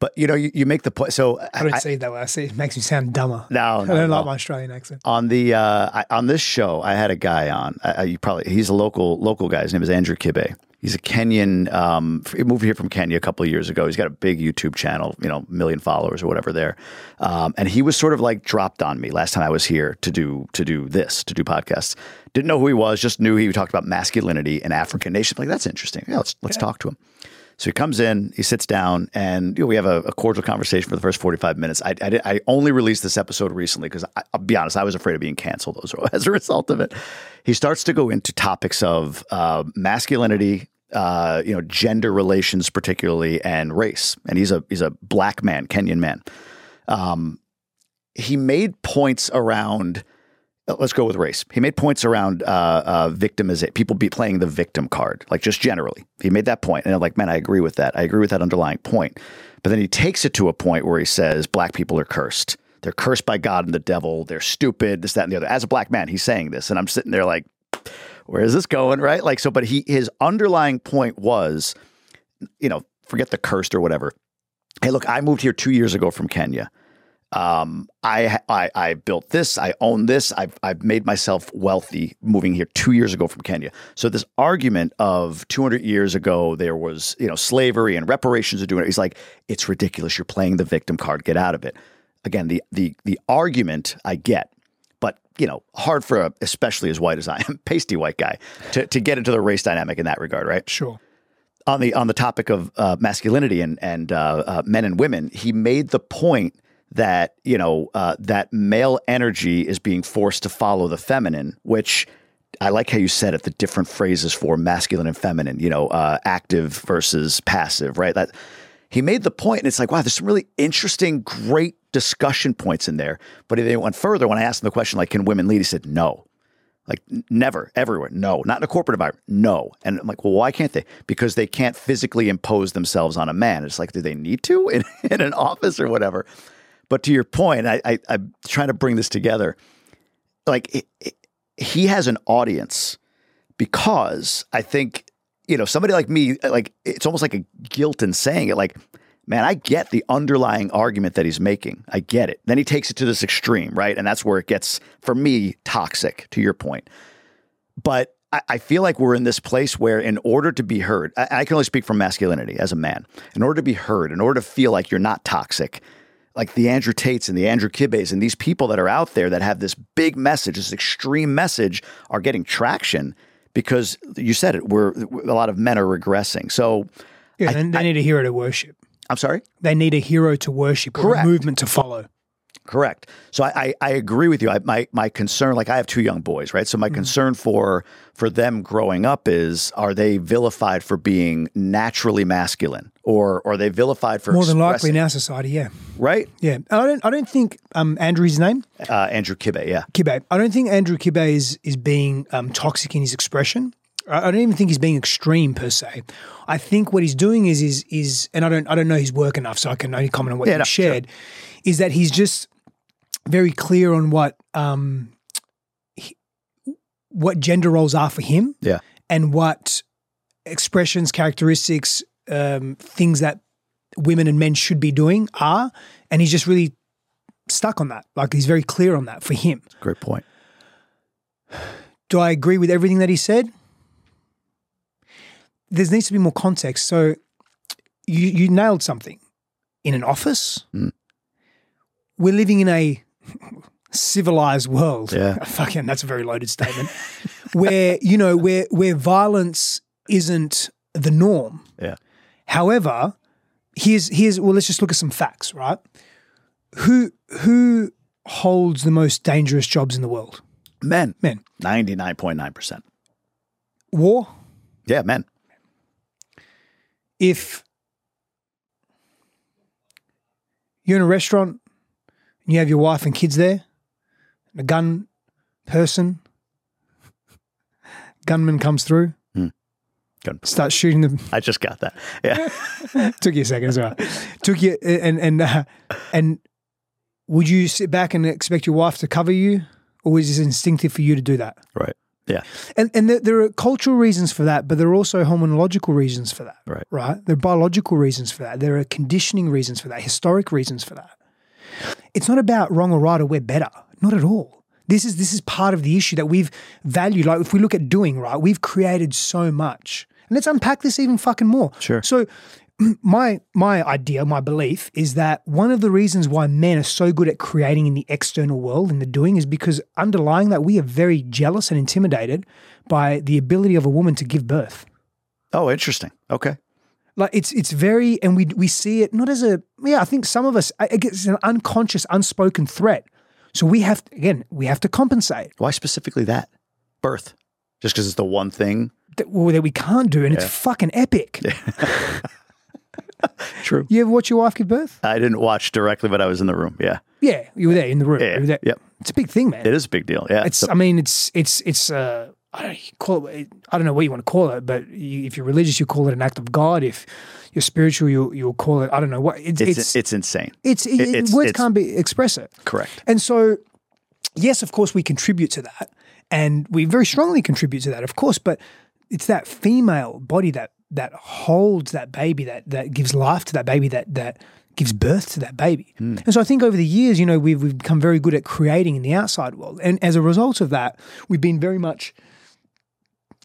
But, you know, you, you make the point. So I don't I, say it that way. I say it makes me sound dumber. No, no I don't no. like my Australian accent. On the uh, I, on this show, I had a guy on. I, I, you probably he's a local local guy. His name is Andrew Kibe. He's a Kenyan. Um, he moved here from Kenya a couple of years ago. He's got a big YouTube channel, you know, million followers or whatever there. Um, and he was sort of like dropped on me last time I was here to do to do this, to do podcasts. Didn't know who he was, just knew he talked about masculinity and African nations. Like, that's interesting. Yeah, let's let's yeah. talk to him. So he comes in, he sits down, and you know, we have a, a cordial conversation for the first forty-five minutes. I, I, did, I only released this episode recently because I'll be honest, I was afraid of being canceled as a result of it. He starts to go into topics of uh, masculinity, uh, you know, gender relations particularly, and race. And he's a he's a black man, Kenyan man. Um, he made points around. Let's go with race. He made points around uh, uh, victimization, people be playing the victim card, like just generally. He made that point. And I'm like, man, I agree with that. I agree with that underlying point. But then he takes it to a point where he says black people are cursed. They're cursed by God and the devil. They're stupid, this, that, and the other. As a black man, he's saying this. And I'm sitting there like, where is this going, right? Like, so, but he his underlying point was, you know, forget the cursed or whatever. Hey, look, I moved here two years ago from Kenya. Um, I, I, I built this, I own this, I've, I've made myself wealthy moving here two years ago from Kenya. So this argument of two hundred years ago, there was, you know, slavery and reparations are doing it. He's like, it's ridiculous. You're playing the victim card. Get out of it. Again, the, the, the argument I get, but you know, hard for a, especially as white as I am, pasty white guy, to, to get into the race dynamic in that regard, right? Sure. On the on the topic of uh, masculinity and and uh, uh, men and women, he made the point that, you know, uh, that male energy is being forced to follow the feminine, which I like how you said it, the different phrases for masculine and feminine, you know, uh, active versus passive, right? That he made the point, and it's like, wow, there's some really interesting, great discussion points in there. But if they went further, when I asked him the question, like, can women lead? He said, no. Like, never, everywhere. No, not in a corporate environment. No. And I'm like, well, why can't they? Because they can't physically impose themselves on a man. It's like, do they need to in, in an office or whatever? But to your point, I, I, I'm trying to bring this together. Like, it, it, he has an audience because I think, you know, somebody like me, like, it's almost like a guilt in saying it. Like, man, I get the underlying argument that he's making. I get it. Then he takes it to this extreme, right? And that's where it gets, for me, toxic, to your point. But I, I feel like we're in this place where in order to be heard, I, I can only speak from masculinity as a man, in order to be heard, in order to feel like you're not toxic, like the Andrew Tates and the Andrew Kibbes and these people that are out there that have this big message, this extreme message, are getting traction because you said it, we're, a lot of men are regressing. So yeah, I, they need I, to hear it at worship. I'm sorry? They need a hero to worship. Correct. Or a movement to follow. Correct. So I, I, I agree with you. I, my my concern, like I have two young boys, right? So my mm-hmm. concern for for them growing up is, are they vilified for being naturally masculine, or, or are they vilified for more than likely in our society? Yeah. Right. Yeah. And I don't I don't think um Andrew's name uh, Andrew Kibbe. Yeah. Kibbe. I don't think Andrew Kibbe is is being um, toxic in his expression. I don't even think he's being extreme per se. I think what he's doing is is is, and I don't I don't know his work enough, so I can only comment on what yeah, he no, shared. Sure. Is that he's just very clear on what um he, what gender roles are for him, yeah, and what expressions, characteristics, um, things that women and men should be doing are, and he's just really stuck on that. Like, he's very clear on that for him. Great point. Do I agree with everything that he said? There needs to be more context. So you, you nailed something. In an office, mm. we're living in a civilized world. Yeah. Fucking, that's a very loaded statement. where, you know, where where violence isn't the norm. Yeah. However, here's here's well, let's just look at some facts, right? Who who holds the most dangerous jobs in the world? Men. Men. ninety-nine point nine percent. War? Yeah, men. If you're in a restaurant and you have your wife and kids there, and a gun person, gunman comes through, mm. gun. starts shooting them. I just got that. Yeah, took you a second as well. Took you and and uh, and would you sit back and expect your wife to cover you, or was it instinctive for you to do that? Right. Yeah. And and there, there are cultural reasons for that, but there are also hormonological reasons for that, right? right? There are biological reasons for that. There are conditioning reasons for that, historic reasons for that. It's not about wrong or right or we're better. Not at all. This is this is part of the issue that we've valued. Like, if we look at doing, right, we've created so much. And let's unpack this even fucking more. Sure. So my my idea, my belief is that one of the reasons why men are so good at creating in the external world and the doing is because underlying that, we are very jealous and intimidated by the ability of a woman to give birth. Oh, interesting. Okay. Like, it's it's very, and we we see it not as a, yeah, I think some of us, I guess it's an unconscious, unspoken threat. So we have, to, again, we have to compensate. Why specifically that? Birth. Just because it's the one thing? That, well, that we can't do, and yeah. it's fucking epic. Yeah. True. You ever watch your wife give birth? I didn't watch directly, but I was in the room. Yeah. Yeah, you were there in the room. Yeah. Yep. Yeah. It's a big thing, man. It is a big deal. Yeah. It's. So, I mean, it's it's it's. Uh, I don't call it. I don't know what you want to call it, but you, if you're religious, you call it an act of God. If you're spiritual, you'll you'll call it. I don't know what. It's it's it's, it's insane. It's, it, it's words it's, can't be express it. Correct. And so, yes, of course, we contribute to that, and we very strongly contribute to that, of course. But it's that female body that. that holds that baby, that that gives life to that baby, that that gives birth to that baby. Mm. And so I think over the years, you know, we've we've become very good at creating in the outside world. And as a result of that, we've been very much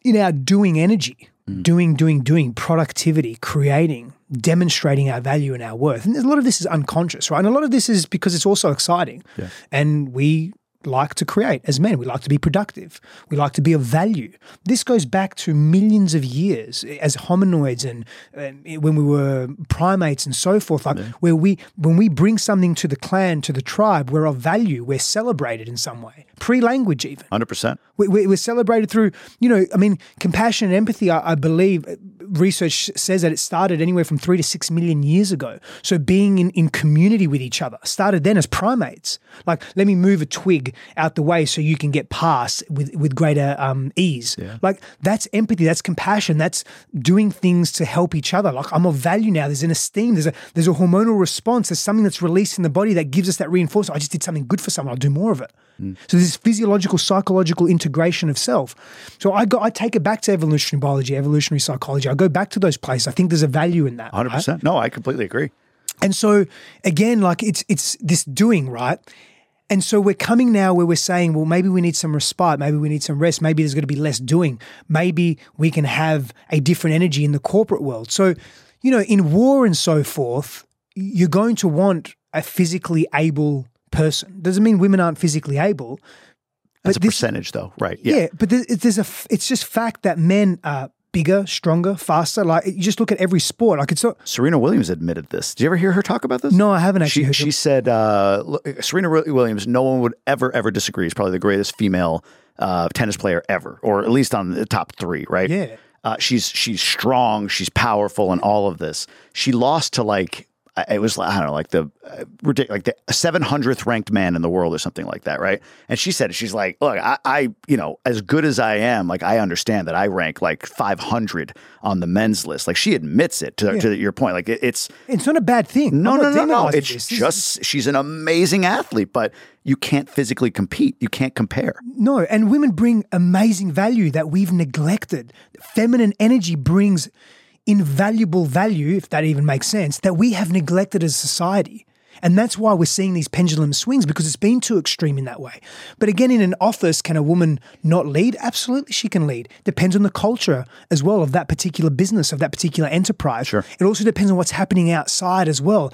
in our doing energy, mm. doing, doing, doing, productivity, creating, demonstrating our value and our worth. And a lot of this is unconscious, right? And a lot of this is because it's also exciting. Yeah. And we like to create as men. We like to be productive. We like to be of value. This goes back to millions of years as hominoids and, and when we were primates and so forth, like yeah. where we, when we bring something to the clan, to the tribe, we're of value. We're celebrated in some way, pre-language even. one hundred percent. We, we, we're celebrated through, you know, I mean, compassion and empathy, I, I believe research says that it started anywhere from three to six million years ago. So being in, in community with each other started then as primates. Like, let me move a twig out the way so you can get past with, with greater um, ease. Yeah. Like that's empathy, that's compassion, that's doing things to help each other. Like I'm of value now. There's an esteem, there's a there's a hormonal response, there's something that's released in the body that gives us that reinforcement. I just did something good for someone, I'll do more of it. Mm. So there's this physiological, psychological integration of self. So I go, I take it back to evolutionary biology, evolutionary psychology. I go back to those places. I think there's a value in that. one hundred percent. Right? No, I completely agree. And so again, like it's it's this doing, right? And so we're coming now where we're saying, well, maybe we need some respite. Maybe we need some rest. Maybe there's going to be less doing. Maybe we can have a different energy in the corporate world. So, you know, in war and so forth, you're going to want a physically able person. Doesn't mean women aren't physically able. That's a this, percentage though, right? Yeah, yeah but there's, there's a, it's just fact that men are bigger, stronger, faster. Like you just look at every sport. Like it's not. Serena Williams admitted this. Did you ever hear her talk about this? No, I haven't actually. She, heard she said, uh, look, Serena Williams. No one would ever, ever disagree. Is probably the greatest female uh, tennis player ever, or at least on the top three, right? Yeah. Uh, she's she's strong. She's powerful, and all of this. She lost to like it was I don't know like the uh, ridiculous like the seven hundredth ranked man in the world or something like that, right? And she said she's like, look, I, I you know as good as I am, like I understand that I rank like five hundred on the men's list. Like she admits it to, yeah. to your point. Like it, it's it's not a bad thing. No, no, no, no. It's this. Just she's an amazing athlete, but you can't physically compete. You can't compare. No, and women bring amazing value that we've neglected. Feminine energy brings invaluable value, if that even makes sense, that we have neglected as a society. And that's why we're seeing these pendulum swings, because it's been too extreme in that way. But again, in an office, can a woman not lead? Absolutely, she can lead. Depends on the culture as well of that particular business, of that particular enterprise. Sure. It also depends on what's happening outside as well.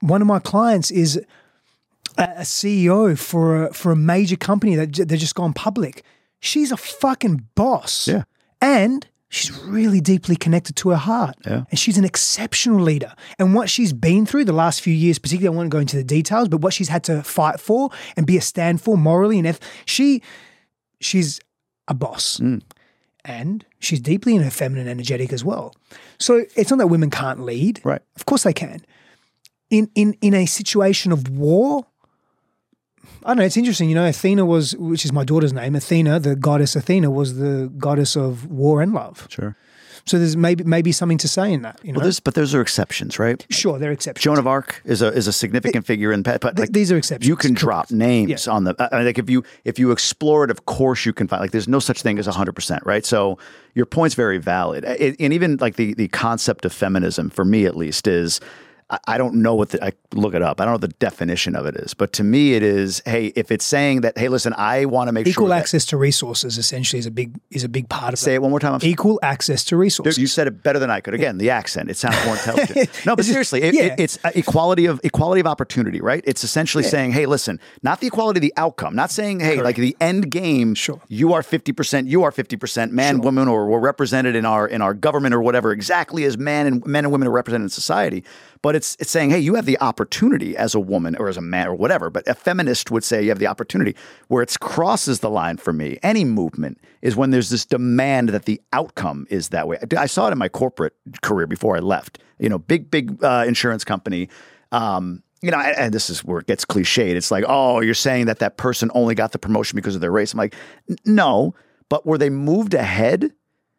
One of my clients is a, a C E O for a, for a major company that j- they've just gone public. She's a fucking boss. Yeah. And she's really deeply connected to her heart. Yeah. And she's an exceptional leader. And what she's been through the last few years, particularly, I won't go into the details, but what she's had to fight for and be a stand for morally and eth- she, she's a boss. Mm. And she's deeply in her feminine energetic as well. So it's not that women can't lead. Right. Of course they can. In in in a situation of war, I don't know, it's interesting, you know, Athena was, which is my daughter's name, Athena, the goddess Athena was the goddess of war and love. Sure. So there's maybe maybe something to say in that, you know. Well, there's, but those are exceptions, right? Sure, they're exceptions. Joan of Arc is a is a significant it, figure in but like, th- these are exceptions. You can drop names yeah. on them. I mean, like if you if you explore it, of course you can find. Like there's no such thing as one hundred percent, right? So your point's very valid, it, and even like the the concept of feminism for me at least is. I don't know what the, I look it up. I don't know what the definition of it is, but to me it is, hey, if it's saying that, hey, listen, I want to make equal sure equal access that, to resources essentially is a big, is a big part of say it. Say it one more time. I'm equal sorry. Access to resources. You said it better than I could. Again, the accent, it sounds more intelligent. No, but seriously, it, yeah. it, it's equality of equality of opportunity, right? It's essentially yeah. saying, hey, listen, not the equality of the outcome, not saying, hey, correct. Like the end game, sure. you are fifty percent, you are fifty percent man, sure. woman, or we're represented in our, in our government or whatever, exactly as man and men and women are represented in society. But it's it's saying, hey, you have the opportunity as a woman or as a man or whatever. But a feminist would say you have the opportunity. Where it crosses the line for me, any movement is when there's this demand that the outcome is that way. I saw it in my corporate career before I left. You know, big, big uh, insurance company. Um, you know, and this is where it gets cliched. It's like, oh, you're saying that that person only got the promotion because of their race. I'm like, no, but were they moved ahead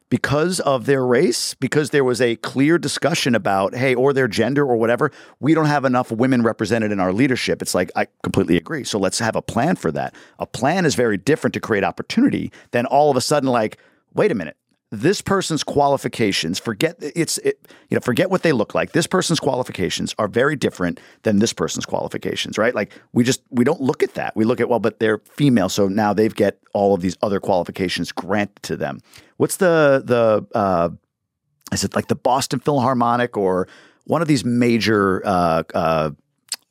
because of their race, because there was a clear discussion about, hey, or their gender or whatever, we don't have enough women represented in our leadership. It's like, I completely agree. So let's have a plan for that. A plan is very different to create opportunity than all of a sudden like, wait a minute, this person's qualifications, forget it's it, you know, forget what they look like. This person's qualifications are very different than this person's qualifications, right? Like we just, we don't look at that. We look at, well, but they're female. So now they've get all of these other qualifications granted to them. What's the, the, uh, is it like the Boston Philharmonic or one of these major, uh, uh,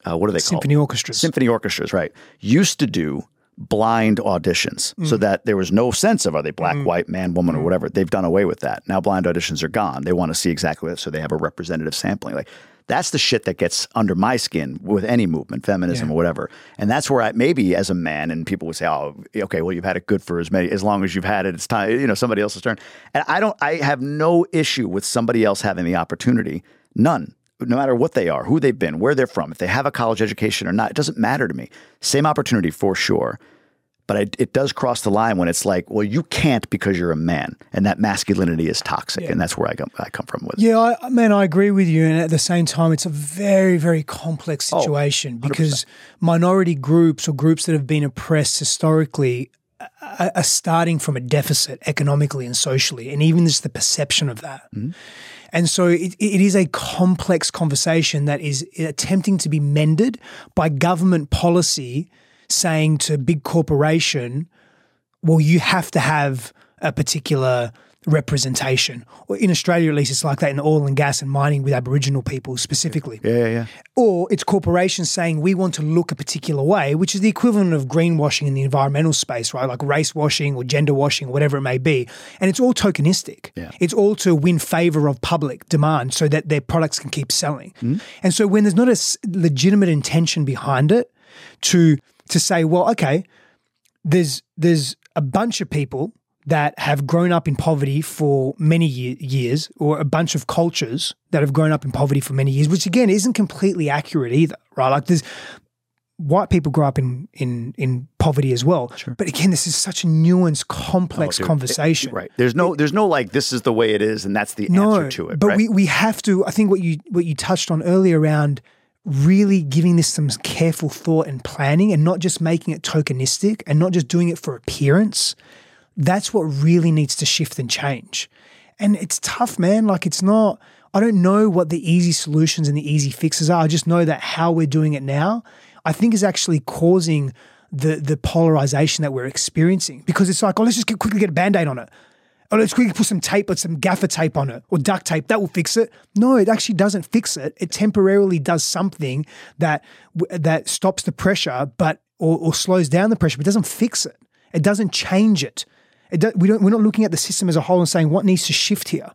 uh what are they called? Symphony orchestras. Symphony orchestras, right. Used to do blind auditions mm. so that there was no sense of, are they black, mm. white, man, woman, or whatever. They've done away with that. Now blind auditions are gone. They want to see exactly that, so they have a representative sampling. Like, that's the shit that gets under my skin with any movement, feminism yeah. or whatever. And that's where I, maybe as a man, and people would say, oh, okay, well, you've had it good for as many, as long as you've had it, it's time, you know, somebody else's turn. And I don't, I have no issue with somebody else having the opportunity. None. No matter what they are, who they've been, where they're from, if they have a college education or not, it doesn't matter to me. Same opportunity for sure. But I, it does cross the line when it's like, well, you can't because you're a man, and that masculinity is toxic. Yeah. And that's where I come, I come from with it. Yeah, I, man, I agree with you. And at the same time, it's a very, very complex situation oh, because minority groups or groups that have been oppressed historically are, are starting from a deficit economically and socially, and even just the perception of that. Mm-hmm. And so it, it is a complex conversation that is attempting to be mended by government policy saying to big corporation, well, you have to have a particular representation. Or in Australia, at least, it's like that in oil and gas and mining with Aboriginal people specifically. Yeah, yeah, yeah. Or it's corporations saying we want to look a particular way, which is the equivalent of greenwashing in the environmental space, right? Like race washing or gender washing, whatever it may be. And it's all tokenistic. Yeah. It's all to win favor of public demand so that their products can keep selling. Mm-hmm. And so when there's not a legitimate intention behind it to to say, well, okay, there's there's a bunch of people that have grown up in poverty for many year, years, or a bunch of cultures that have grown up in poverty for many years, which again isn't completely accurate either, right? Like there's white people grow up in in in poverty as well, sure. But again, this is such a nuanced, complex oh, conversation. It, it, right? There's no there's no like this is the way it is, and that's the no, answer to it. But right? we we have to. I think what you what you touched on earlier around really giving this some careful thought and planning, and not just making it tokenistic, and not just doing it for appearance. That's what really needs to shift and change. And it's tough, man. Like it's not, I don't know what the easy solutions and the easy fixes are. I just know that how we're doing it now, I think is actually causing the the polarization that we're experiencing, because it's like, oh, let's just get, quickly get a Band-Aid on it. Oh, let's quickly put some tape or some gaffer tape on it or duct tape. That will fix it. No, it actually doesn't fix it. It temporarily does something that that stops the pressure, but or, or slows down the pressure, but doesn't fix it. It doesn't change it. It do, we don't, we're not looking at the system as a whole and saying what needs to shift here.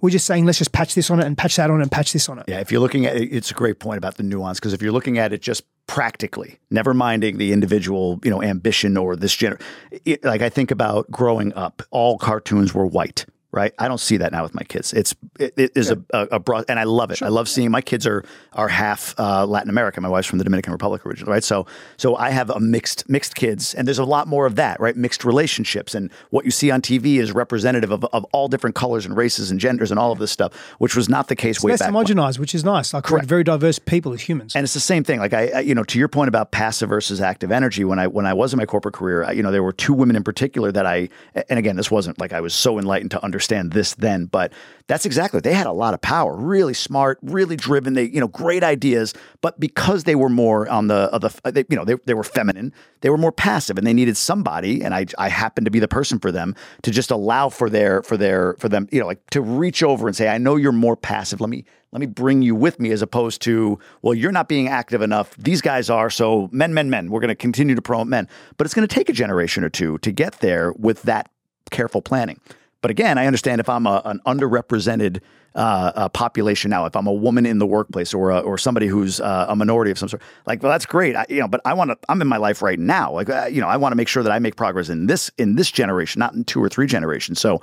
We're just saying let's just patch this on it and patch that on it and patch this on it. Yeah, if you're looking at it, it's a great point about the nuance, because if you're looking at it just practically, never minding the individual, you know, ambition or this gener- it, like I think about growing up, all cartoons were white, right? I don't see that now with my kids. It's it, it is yeah. a, a, a broad, and I love it. Sure. I love seeing my kids are are half uh, Latin American. My wife's from the Dominican Republic originally, right? So so I have a mixed mixed kids, and there's a lot more of that, right? Mixed relationships, and what you see on T V is representative of, of all different colors and races and genders and all of this stuff, which was not the case it's way less back. Less homogenized, which is nice. Like correct. We're very diverse people as humans, and it's the same thing. Like I, I, you know, to your point about passive versus active energy, when I when I was in my corporate career, I, you know, there were two women in particular that I, and again, this wasn't like I was so enlightened to understand. Understand this then, but that's exactly, they had a lot of power, really smart, really driven, they, you know, great ideas, but because they were more on the, of the they, you know, they, they were feminine, they were more passive, and they needed somebody, and I I happened to be the person for them to just allow for their, for their, for them, you know, like to reach over and say, I know you're more passive, let me, let me bring you with me, as opposed to, well, you're not being active enough, these guys are, so men, men, men, we're going to continue to promote men, but it's going to take a generation or two to get there with that careful planning. But again, I understand if I'm a, an underrepresented uh, uh, population now, if I'm a woman in the workplace or a, or somebody who's uh, a minority of some sort, like, well, that's great, I, you know. But I want to, I'm in my life right now, like, uh, you know, I want to make sure that I make progress in this in this generation, not in two or three generations. So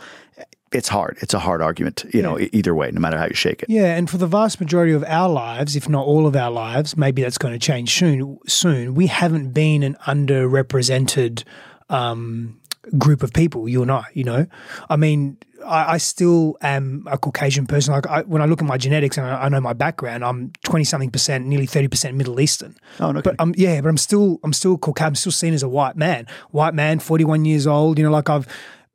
it's hard. It's a hard argument, you yeah. know, either way, no matter how you shake it. Yeah, and for the vast majority of our lives, if not all of our lives, maybe that's going to change soon. Soon, we haven't been an underrepresented Um, group of people, you and I, you know, I mean, I, I still am a Caucasian person. Like I, when I look at my genetics and I, I know my background, I'm twenty something percent, nearly thirty percent Middle Eastern. Oh, no, but I'm yeah, but I'm still, I'm still Caucasian. I'm still seen as a white man, white man, forty-one years old. You know, like I've,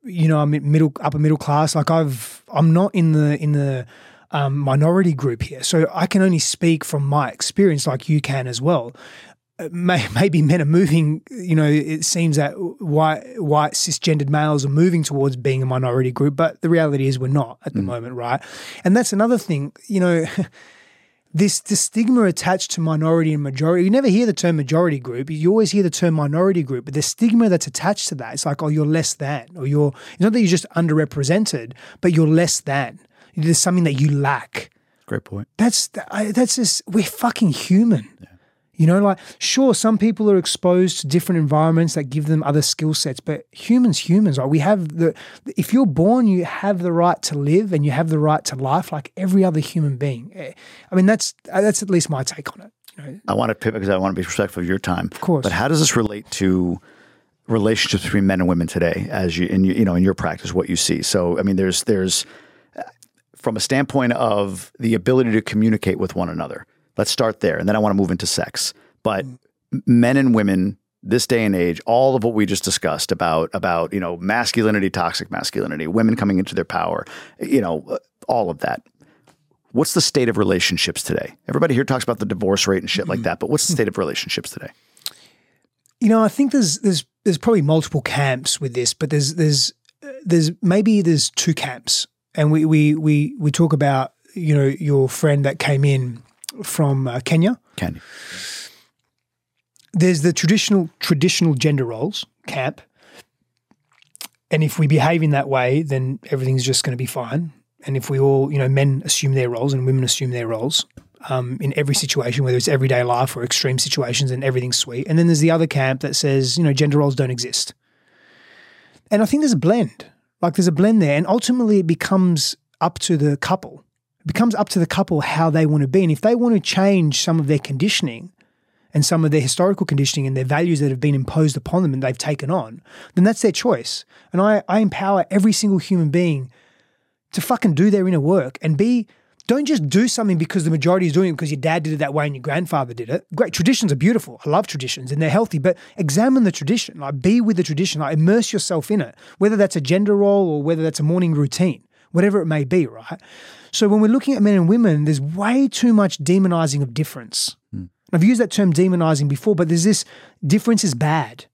you know, I'm middle, upper middle class. Like I've, I'm not in the in the um, minority group here, so I can only speak from my experience, like you can as well. Maybe men are moving, you know, it seems that white, white cisgendered males are moving towards being a minority group, but the reality is we're not at the mm. moment, right? And that's another thing, you know, this, this stigma attached to minority and majority. You never hear the term majority group. You always hear the term minority group, but the stigma that's attached to that, it's like, oh, you're less than, or you're, it's not that you're just underrepresented, but you're less than. There's something that you lack. Great point. That's, that's just, we're fucking human. Yeah. You know, like, sure, some people are exposed to different environments that give them other skill sets, but humans, humans, like we have the, if you're born, you have the right to live and you have the right to life like every other human being. I mean, that's that's at least my take on it. You know? I want to pivot because I want to be respectful of your time. Of course. But how does this relate to relationships between men and women today as you, in, you know, in your practice, what you see? So, I mean, there's there's, from a standpoint of the ability to communicate with one another, let's start there. And then I want to move into sex. But men and women this day and age, all of what we just discussed about, about, you know, masculinity, toxic masculinity, women coming into their power, you know, all of that. What's the state of relationships today? Everybody here talks about the divorce rate and shit mm-hmm. like that, but what's the state of relationships today? You know, I think there's, there's, there's probably multiple camps with this, but there's, there's, there's maybe there's two camps. And we, we, we, we talk about, you know, your friend that came in from uh, Kenya. Kenya. There's the traditional traditional gender roles camp. And if we behave in that way, then everything's just going to be fine. And if we all, you know, men assume their roles and women assume their roles um, in every situation, whether it's everyday life or extreme situations, and everything's sweet. And then there's the other camp that says, you know, gender roles don't exist. And I think there's a blend. Like there's a blend there. And ultimately it becomes up to the couple. becomes up to the couple how they want to be. And if they want to change some of their conditioning and some of their historical conditioning and their values that have been imposed upon them and they've taken on, then that's their choice. And I, I empower every single human being to fucking do their inner work and be, don't just do something because the majority is doing it because your dad did it that way and your grandfather did it. Great, traditions are beautiful. I love traditions and they're healthy, but examine the tradition. Like be with the tradition, like immerse yourself in it, whether that's a gender role or whether that's a morning routine, whatever it may be, right? So when we're looking at men and women, there's way too much demonizing of difference. Mm. I've used that term demonizing before, but there's this difference is bad.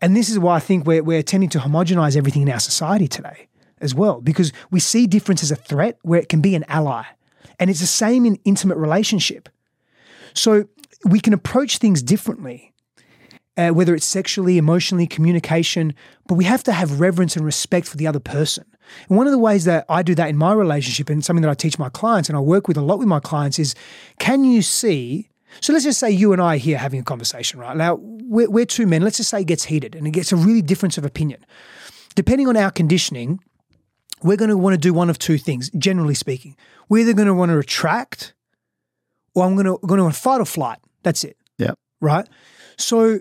And this is why I think we're, we're tending to homogenize everything in our society today as well, because we see difference as a threat where it can be an ally. And it's the same in intimate relationship. So we can approach things differently, uh, whether it's sexually, emotionally, communication, but we have to have reverence and respect for the other person. And one of the ways that I do that in my relationship and something that I teach my clients and I work with a lot with my clients is, can you see, so let's just say you and I are here having a conversation, right? Now, we're, we're two men. Let's just say it gets heated and it gets a really difference of opinion. Depending on our conditioning, we're going to want to do one of two things, generally speaking. We're either going to want to retract or I'm going to, going to want to fight or flight. That's it. Yeah. Right? So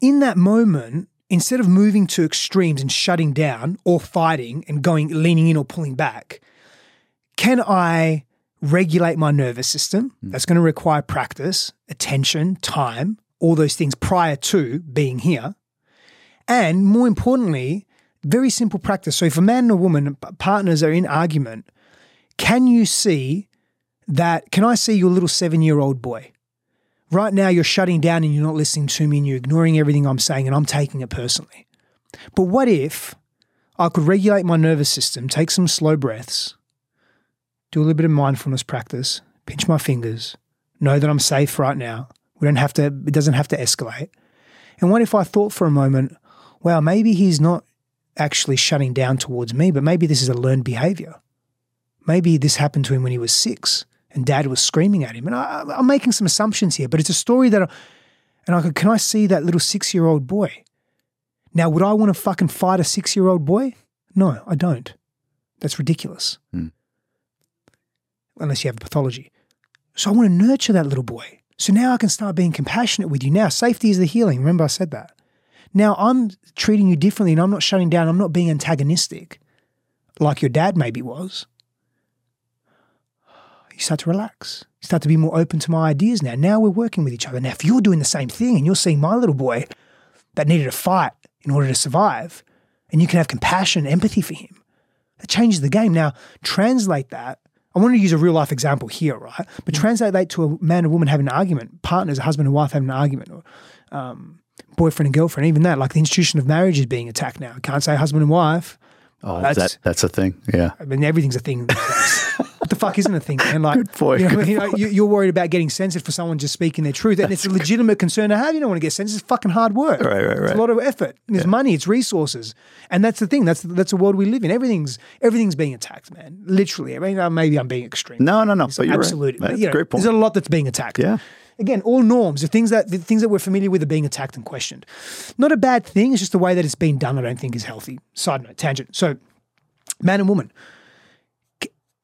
in that moment, instead of moving to extremes and shutting down or fighting and going, leaning in or pulling back, can I regulate my nervous system? Mm. That's going to require practice, attention, time, all those things prior to being here. And more importantly, very simple practice. So if a man and a woman, partners are in argument, can you see that, can I see your little seven-year-old boy? Right now you're shutting down and you're not listening to me and you're ignoring everything I'm saying and I'm taking it personally. But what if I could regulate my nervous system, take some slow breaths, do a little bit of mindfulness practice, pinch my fingers, know that I'm safe right now. We don't have to, it doesn't have to escalate. And what if I thought for a moment, wow, maybe he's not actually shutting down towards me, but maybe this is a learned behavior. Maybe this happened to him when he was six. And dad was screaming at him. And I, I'm making some assumptions here, but it's a story that, I, and I go, can I see that little six-year-old boy? Now, would I want to fucking fight a six-year-old boy? No, I don't. That's ridiculous. Hmm. Unless you have a pathology. So I want to nurture that little boy. So now I can start being compassionate with you. Now, safety is the healing. Remember I said that. Now I'm treating you differently and I'm not shutting down. I'm not being antagonistic like your dad maybe was. You start to relax. You start to be more open to my ideas now. Now we're working with each other. Now, if you're doing the same thing and you're seeing my little boy that needed a fight in order to survive, and you can have compassion, empathy for him, that changes the game. Now, translate that. I want to use a real life example here, right? But mm-hmm. translate that to a man and woman having an argument, partners, a husband and wife having an argument, or um, boyfriend and girlfriend, even that, like the institution of marriage is being attacked now. I can't say husband and wife. Oh, that's, that, that's a thing. Yeah. I mean, everything's a thing. fuck isn't a thing? And like, good point, you know, good you know, point. You're worried about getting censored for someone just speaking their truth, and that's it's a legitimate good. concern to have. You don't want to get censored. It's fucking hard work. Right, right, right. It's a lot of effort. And it's yeah. money. It's resources. And that's the thing. That's that's the world we live in. Everything's everything's being attacked, man. Literally. I mean, maybe I'm being extreme. No, no, no. But you're absolutely. Right. But, you know, great point. There's a lot that's being attacked. Yeah. Again, all norms, the things that the things that we're familiar with are being attacked and questioned. Not a bad thing. It's just the way that it's been done. I don't think is healthy. Side note, tangent. So, man and woman,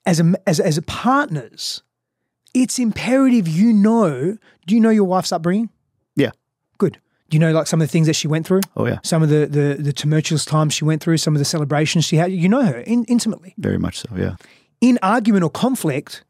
as a, as as a partners, it's imperative. You know, do you know your wife's upbringing? Yeah, good. Do you know like some of the things that she went through? Oh yeah. Some of the the, the tumultuous times she went through. Some of the celebrations she had. You know her in, intimately. Very much so. Yeah. In argument or conflict,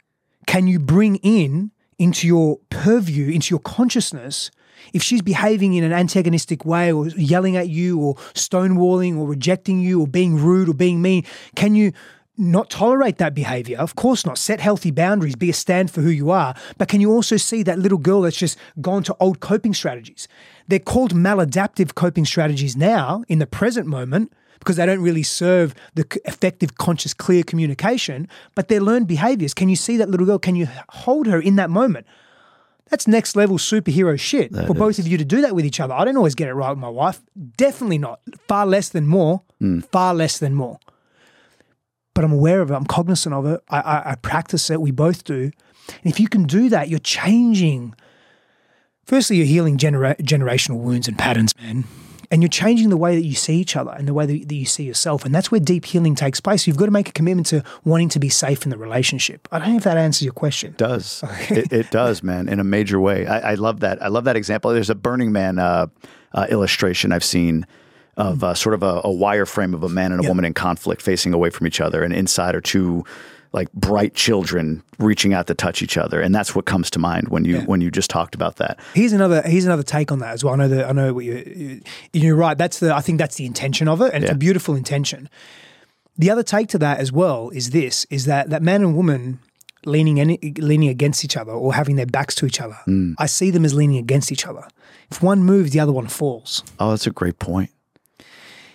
can you bring in? into your purview, into your consciousness, if she's behaving in an antagonistic way or yelling at you or stonewalling or rejecting you or being rude or being mean, can you not tolerate that behavior? Of course not. Set healthy boundaries, be a stand for who you are. But can you also see that little girl that's just gone to old coping strategies? They're called maladaptive coping strategies now in the present moment because they don't really serve the effective, conscious, clear communication, but they're learned behaviors. Can you see that little girl? Can you hold her in that moment? That's next level superhero shit that for is. both of you to do that with each other. I don't always get it right with my wife. Definitely not. Far less than more. Mm. Far less than more. But I'm aware of it. I'm cognizant of it. I, I, I practice it. We both do. And if you can do that, you're changing. Firstly, you're healing genera- generational wounds and patterns, man. And you're changing the way that you see each other and the way that you see yourself. And that's where deep healing takes place. You've got to make a commitment to wanting to be safe in the relationship. I don't know if that answers your question. It does. it, it does, man, in a major way. I, I love that. I love that example. There's a Burning Man uh, uh, illustration I've seen of uh, sort of a, a wireframe of a man and a yep. woman in conflict facing away from each other. And inside are two like bright children reaching out to touch each other. And that's what comes to mind when you yeah. when you just talked about that. Here's another here's another take on that as well. I know that I know what you you're right. That's the I think that's the intention of it, and yeah. it's a beautiful intention. The other take to that as well is this is that that man and woman leaning any, leaning against each other or having their backs to each other. Mm. I see them as leaning against each other. If one moves, the other one falls. Oh, that's a great point.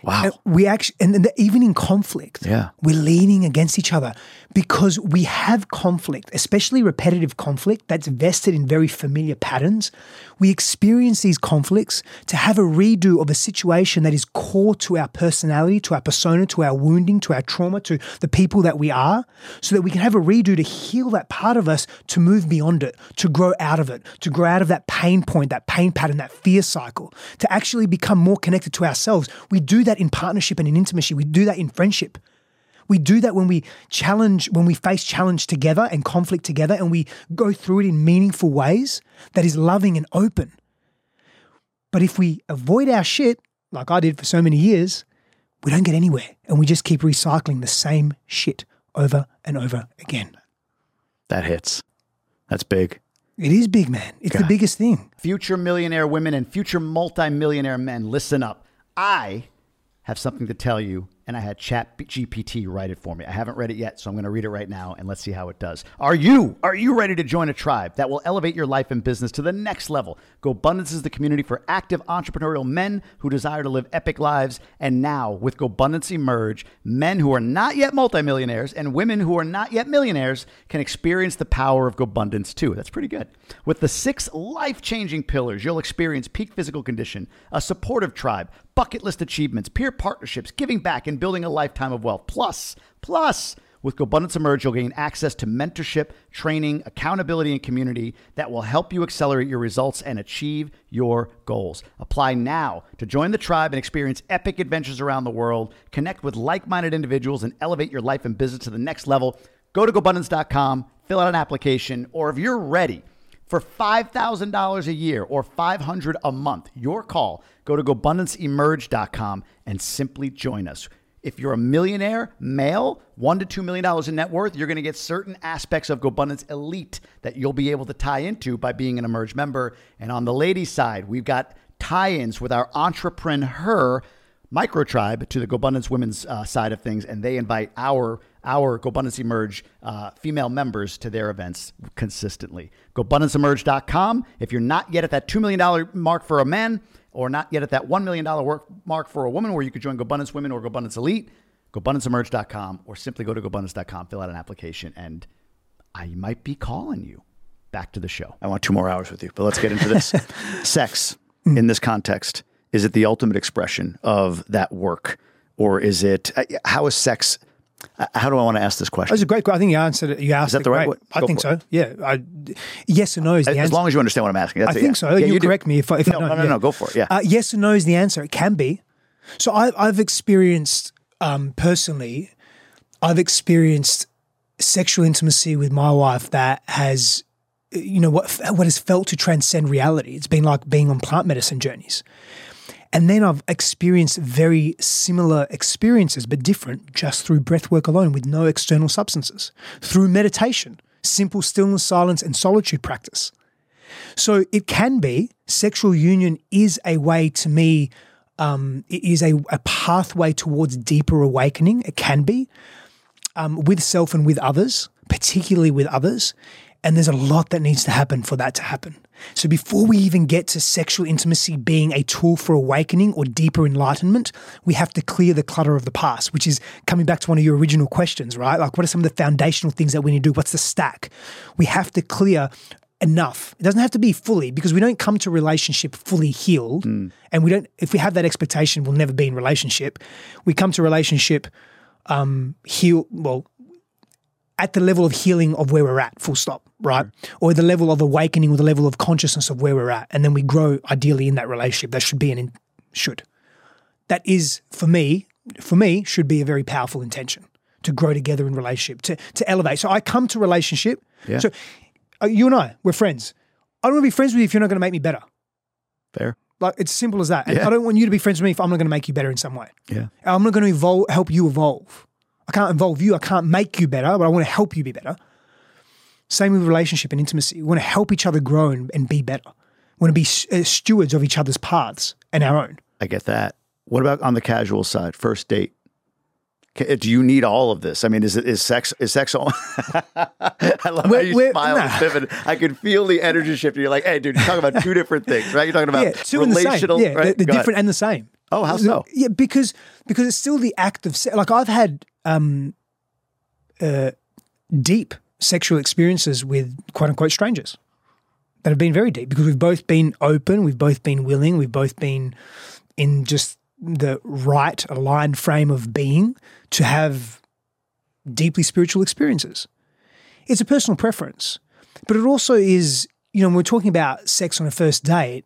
Wow. And we actually, and even in conflict, yeah. we're leaning against each other because we have conflict, especially repetitive conflict that's vested in very familiar patterns. We experience these conflicts to have a redo of a situation that is core to our personality, to our persona, to our wounding, to our trauma, to the people that we are, so that we can have a redo to heal that part of us, to move beyond it, to grow out of it, to grow out of that pain point, that pain pattern, that fear cycle, to actually become more connected to ourselves. We do that in partnership and in intimacy. We do that in friendship. We do that when we challenge, when we face challenge together and conflict together, and we go through it in meaningful ways that is loving and open. But if we avoid our shit, like I did for so many years, we don't get anywhere, and we just keep recycling the same shit over and over again. That hits. That's big. It is big, man. It's God. The biggest thing. Future millionaire women and future multimillionaire men, listen up. I... have something to tell you, and I had Chat G P T write it for me. I haven't read it yet, so I'm going to read it right now, and let's see how it does. Are you, are you ready to join a tribe that will elevate your life and business to the next level? GoBundance is the community for active entrepreneurial men who desire to live epic lives, and now, with GoBundance Emerge, men who are not yet multimillionaires and women who are not yet millionaires can experience the power of GoBundance too. That's pretty good. With the six life-changing pillars, you'll experience peak physical condition, a supportive tribe, bucket list achievements, peer partnerships, giving back, and building a lifetime of wealth. Plus, plus, with GoBundance Emerge, you'll gain access to mentorship, training, accountability, and community that will help you accelerate your results and achieve your goals. Apply now to join the tribe and experience epic adventures around the world. Connect with like-minded individuals and elevate your life and business to the next level. Go to GoBundance dot com, fill out an application, or if you're ready, for five thousand dollars a year or five hundred dollars a month, your call. Go to GoBundance Emerge dot com and simply join us. If you're a millionaire, male, one to two million dollars in net worth, you're going to get certain aspects of GoBundance Elite that you'll be able to tie into by being an Emerge member. And on the ladies' side, we've got tie-ins with our entrepreneur micro tribe to the GoBundance women's uh, side of things, and they invite our our GoBundance Emerge uh, female members to their events consistently. GoBundance Emerge dot com. If you're not yet at that two million dollars mark for a man, or not yet at that one million dollars work mark for a woman, where you could join GoBundance Women or GoBundance Elite, GoBundance Emerge dot com, or simply go to GoBundance dot com, fill out an application, and I might be calling you. Back to the show. I want two more hours with you, but let's get into this. Sex in this context, is it the ultimate expression of that work? Or is it, how is sex, how do I want to ask this question? That's a great question. I think you answered it. You asked is that the right way? I think so. Yeah. I, yes and no is the as answer. As long as you understand what I'm asking. That's I it, think yeah. so. Yeah, You'll you correct do. me if I, if no, I don't. No, no, yeah. no. Go for it. Yeah. Uh, yes and no is the answer. It can be. So I, I've experienced, um, personally, I've experienced sexual intimacy with my wife that has, you know, what what has felt to transcend reality. It's been like being on plant medicine journeys. And then I've experienced very similar experiences, but different, just through breath work alone with no external substances, through meditation, simple stillness, silence, and solitude practice. So it can be, sexual union is a way to me, um, it is a, a pathway towards deeper awakening. It can be, um, with self and with others, particularly with others. And there's a lot that needs to happen for that to happen. So before we even get to sexual intimacy being a tool for awakening or deeper enlightenment, we have to clear the clutter of the past, which is coming back to one of your original questions, right? Like, what are some of the foundational things that we need to do? What's the stack? We have to clear enough. It doesn't have to be fully, because we don't come to relationship fully healed. Mm. And we don't, if we have that expectation, we'll never be in relationship. We come to relationship um, heal, well, at the level of healing of where we're at, full stop, right? Sure. Or the level of awakening or the level of consciousness of where we're at. And then we grow ideally in that relationship. That should be an, in, should. That is, for me, for me, should be a very powerful intention to grow together in relationship, to to elevate. So I come to relationship. Yeah. So uh, you and I, we're friends. I don't want to be friends with you if you're not going to make me better. Fair. Like, it's simple as that. And yeah. I don't want you to be friends with me if I'm not going to make you better in some way. Yeah. I'm not going to evolve, help you evolve. I can't involve you. I can't make you better, but I want to help you be better. Same with relationship and intimacy. We want to help each other grow and, and be better. We want to be s- uh, stewards of each other's paths and our own. I get that. What about on the casual side? First date. Do you need all of this? I mean, is it is sex is sex all? I love we're, how you smile nah. and pivot. I can feel the energy shift. You're like, hey, dude, you're talking about two different things, right? You're talking about yeah, relational, the yeah, right? The, the different ahead. And the same. Oh, how so? Yeah, because because it's still the act of sex. Like I've had. Um, uh, deep sexual experiences with quote unquote strangers that have been very deep because we've both been open, we've both been willing, we've both been in just the right aligned frame of being to have deeply spiritual experiences. It's a personal preference, but it also is, you know, when we're talking about sex on a first date,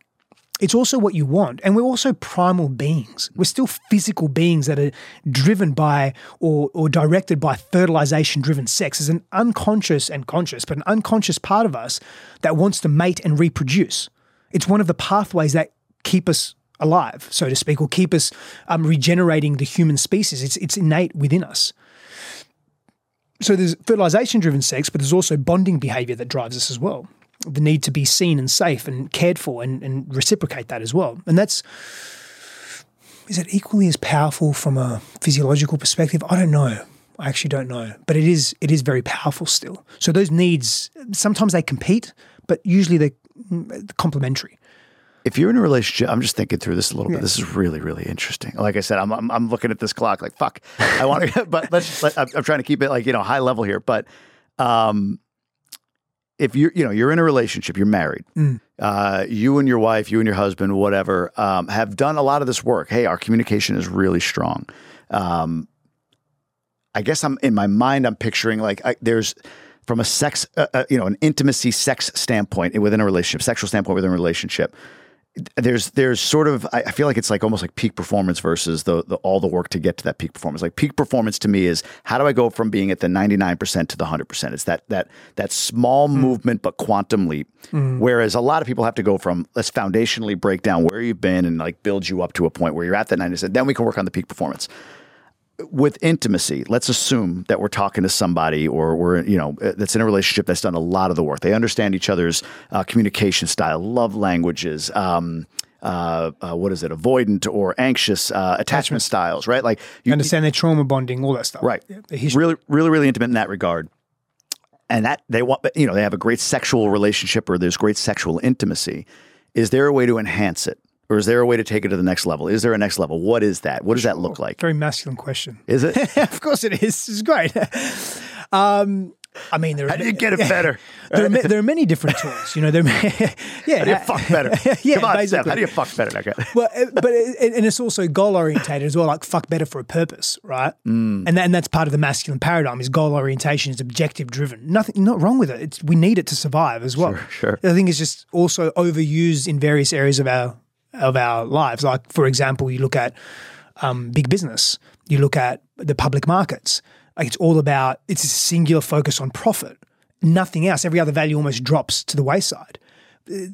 it's also what you want. And we're also primal beings. We're still physical beings that are driven by or or directed by fertilization-driven sex. There's an unconscious and conscious, but an unconscious part of us that wants to mate and reproduce. It's one of the pathways that keep us alive, so to speak, or keep us um, regenerating the human species. It's it's innate within us. So there's fertilization-driven sex, but there's also bonding behavior that drives us as well. The need to be seen and safe and cared for and, and reciprocate that as well. And that's, is it equally as powerful from a physiological perspective? I don't know. I actually don't know. But it is it is very powerful still. So those needs, sometimes they compete, but usually they're complementary. If you're in a relationship, I'm just thinking through this a little yeah. bit. This is really, really interesting. Like I said, I'm I'm, I'm looking at this clock like, fuck, I want to, but let's, let, I'm, I'm trying to keep it like, you know, high level here. But, um, if you're, you know, you're in a relationship, you're married, mm. uh, you and your wife, you and your husband, whatever, um, have done a lot of this work. Hey, our communication is really strong. Um, I guess I'm in my mind, I'm picturing like I, there's from a sex, uh, uh, you know, an intimacy sex standpoint within a relationship, sexual standpoint within a relationship. There's, there's sort of, I feel like it's like almost like peak performance versus the, the, all the work to get to that peak performance. Like peak performance to me is how do I go from being at the ninety-nine percent to the hundred percent? It's that, that, that small mm. movement, but quantum leap. Mm. Whereas a lot of people have to go from let's foundationally break down where you've been and like build you up to a point where you're at that ninety percent. Then we can work on the peak performance with intimacy. Let's assume that we're talking to somebody or we're, you know, that's in a relationship that's done a lot of the work. They understand each other's uh, communication style, love languages, um, uh, uh, what is it, avoidant or anxious uh, attachment styles, right? Like you understand their trauma bonding, all that stuff. Right. Yeah, really, really, really intimate in that regard. And that they want, you know, they have a great sexual relationship or there's great sexual intimacy. Is there a way to enhance it? Or is there a way to take it to the next level? Is there a next level? What is that? What does that look like? Very masculine question. Is it? Of course it is. It's great. um, I mean, there are, how do you get it yeah, better? There are, there are many different tools. You know, there. Yeah, how do you fuck better? yeah, Come on, Steph, how do you fuck better? Okay. Well, but it, and it's also goal orientated as well, like fuck better for a purpose, right? Mm. And then that's part of the masculine paradigm is goal orientation is objective driven. Nothing, not wrong with it. It's, we need it to survive as well. Sure, sure. I think it's just also overused in various areas of our of our lives. Like for example, you look at um, big business, you look at the public markets. Like it's all about, it's a singular focus on profit, nothing else. Every other value almost drops to the wayside.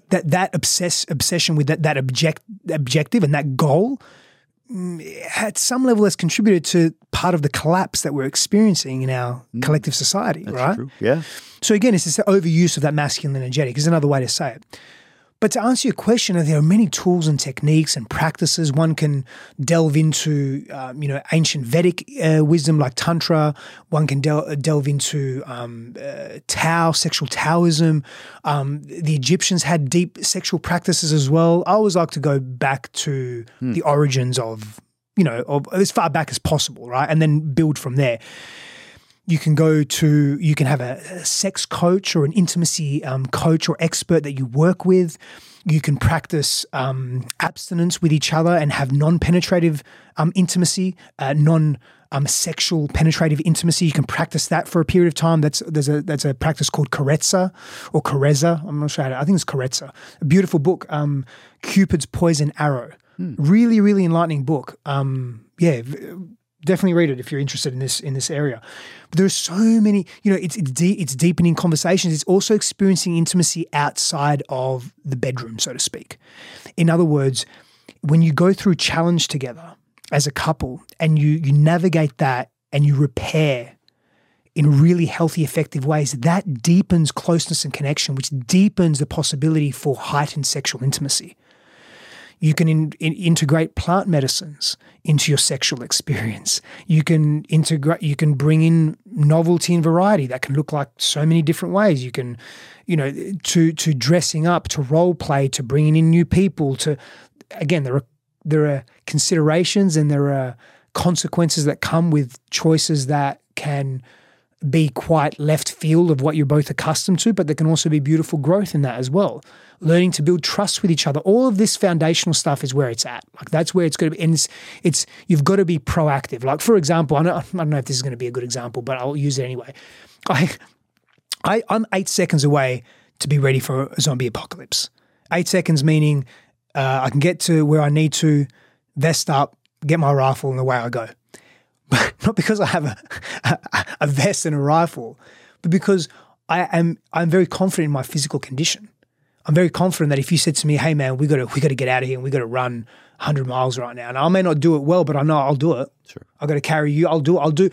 That that obsess, obsession with that that object, objective and that goal, at some level has contributed to part of the collapse that we're experiencing in our mm. collective society, That's right? True. Yeah. So again, it's this overuse of that masculine energetic is another way to say it. But to answer your question, there are many tools and techniques and practices. One can delve into, um, you know, ancient Vedic uh, wisdom like Tantra. One can del- delve into um, uh, Tao, sexual Taoism. Um, the Egyptians had deep sexual practices as well. I always like to go back to hmm. the origins of, you know, of, as far back as possible, right? And then build from there. You can go to, you can have a, a sex coach or an intimacy um, coach or expert that you work with. You can practice um, abstinence with each other and have non-penetrative um, intimacy, uh, non- Um, sexual penetrative intimacy. You can practice that for a period of time. That's there's a that's a practice called Karezza or Karezza. I'm not sure. How to, I think it's Karezza. A beautiful book, um, Cupid's Poison Arrow. Hmm. Really, really enlightening book. Um, yeah, v- definitely read it if you're interested in this in this area. But there are so many. You know, it's it's, de- it's deepening conversations. It's also experiencing intimacy outside of the bedroom, so to speak. In other words, when you go through challenge together as a couple, and you you navigate that and you repair in really healthy, effective ways, that deepens closeness and connection, which deepens the possibility for heightened sexual intimacy. You can in, in, integrate plant medicines into your sexual experience. You can integrate. You can bring in novelty and variety that can look like so many different ways. You can, you know, to to dressing up, to role play, to bringing in new people. To again, there are. There are considerations and there are consequences that come with choices that can be quite left field of what you're both accustomed to, but there can also be beautiful growth in that as well. Learning to build trust with each other. All of this foundational stuff is where it's at. Like that's where it's going to be. And it's, it's you've got to be proactive. Like for example, I don't, I don't know if this is going to be a good example, but I'll use it anyway. I, I, I'm eight seconds away to be ready for a zombie apocalypse. Eight seconds meaning... Uh, I can get to where I need to, vest up, get my rifle, and away I go. But not because I have a, a, a vest and a rifle, but because I am I'm very confident in my physical condition. I'm very confident that if you said to me, "Hey man, we got to we got to get out of here and we got to run one hundred miles right now," and I may not do it well, but I know I'll do it. Sure. I got to carry you. I'll do. I'll do.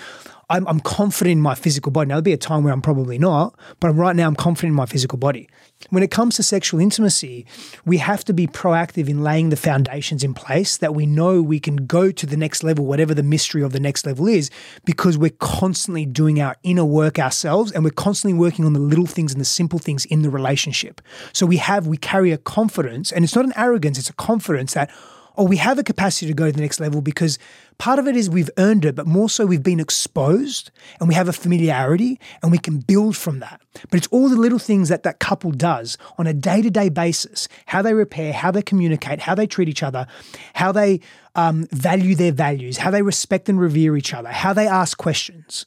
I'm, I'm confident in my physical body. Now there'll be a time where I'm probably not, but right now I'm confident in my physical body. When it comes to sexual intimacy, we have to be proactive in laying the foundations in place that we know we can go to the next level, whatever the mystery of the next level is, because we're constantly doing our inner work ourselves and we're constantly working on the little things and the simple things in the relationship. So we have, we carry a confidence, and it's not an arrogance, it's a confidence that, or we have a capacity to go to the next level because part of it is we've earned it, but more so we've been exposed and we have a familiarity and we can build from that. But it's all the little things that that couple does on a day-to-day basis, how they repair, how they communicate, how they treat each other, how they um, value their values, how they respect and revere each other, how they ask questions.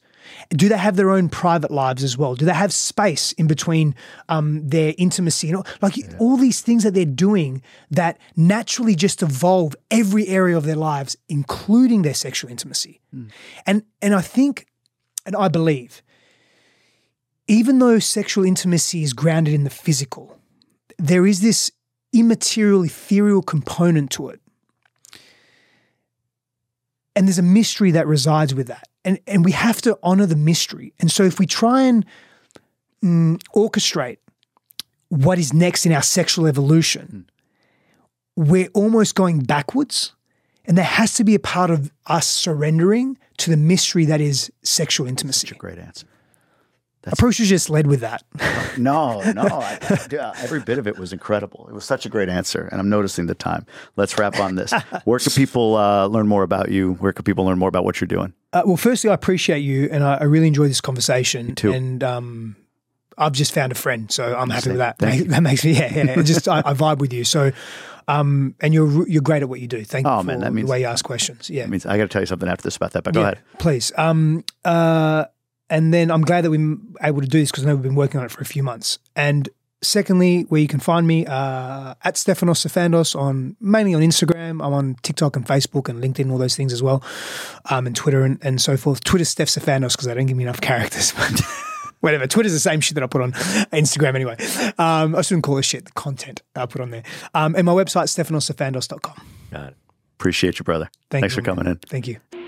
Do they have their own private lives as well? Do they have space in between um, their intimacy? And all, like yeah. all these things that they're doing that naturally just evolve every area of their lives, including their sexual intimacy. Mm. And and I think, and I believe, even though sexual intimacy is grounded in the physical, there is this immaterial, ethereal component to it. And there's a mystery that resides with that. And and we have to honor the mystery. And so if we try and mm, orchestrate what is next in our sexual evolution, mm. we're almost going backwards. And there has to be a part of us surrendering to the mystery that is sexual intimacy. Such a great answer. That's approach you just led with that. no, no. I, I, every bit of it was incredible. It was such a great answer, and I'm noticing the time. Let's wrap on this. Where can people uh, learn more about you? Where can people learn more about what you're doing? Uh, well, firstly, I appreciate you, and I, I really enjoyed this conversation. Me too. And um, I've just found a friend, so I'm happy with that. That, that makes me, yeah, yeah. just I, I vibe with you. So, um, and you're you're great at what you do. Thank you oh, for man, that means, the way you ask questions. Yeah, means I got to tell you something after this about that, but go yeah, ahead, please. Um, uh. And then I'm glad that we're able to do this because I know we've been working on it for a few months. And secondly, where you can find me uh, at Stefanos Sifandos on mainly on Instagram. I'm on TikTok and Facebook and LinkedIn, all those things as well, um, and Twitter and, and so forth. Twitter's Steph Sifandos because they don't give me enough characters. But whatever. Twitter's the same shit that I put on Instagram anyway. Um, I shouldn't call it shit, the content I put on there. Um, and my website, stefanos sifandos dot com. Got it. Appreciate you, brother. Thank Thanks you, for coming man. in. Thank you.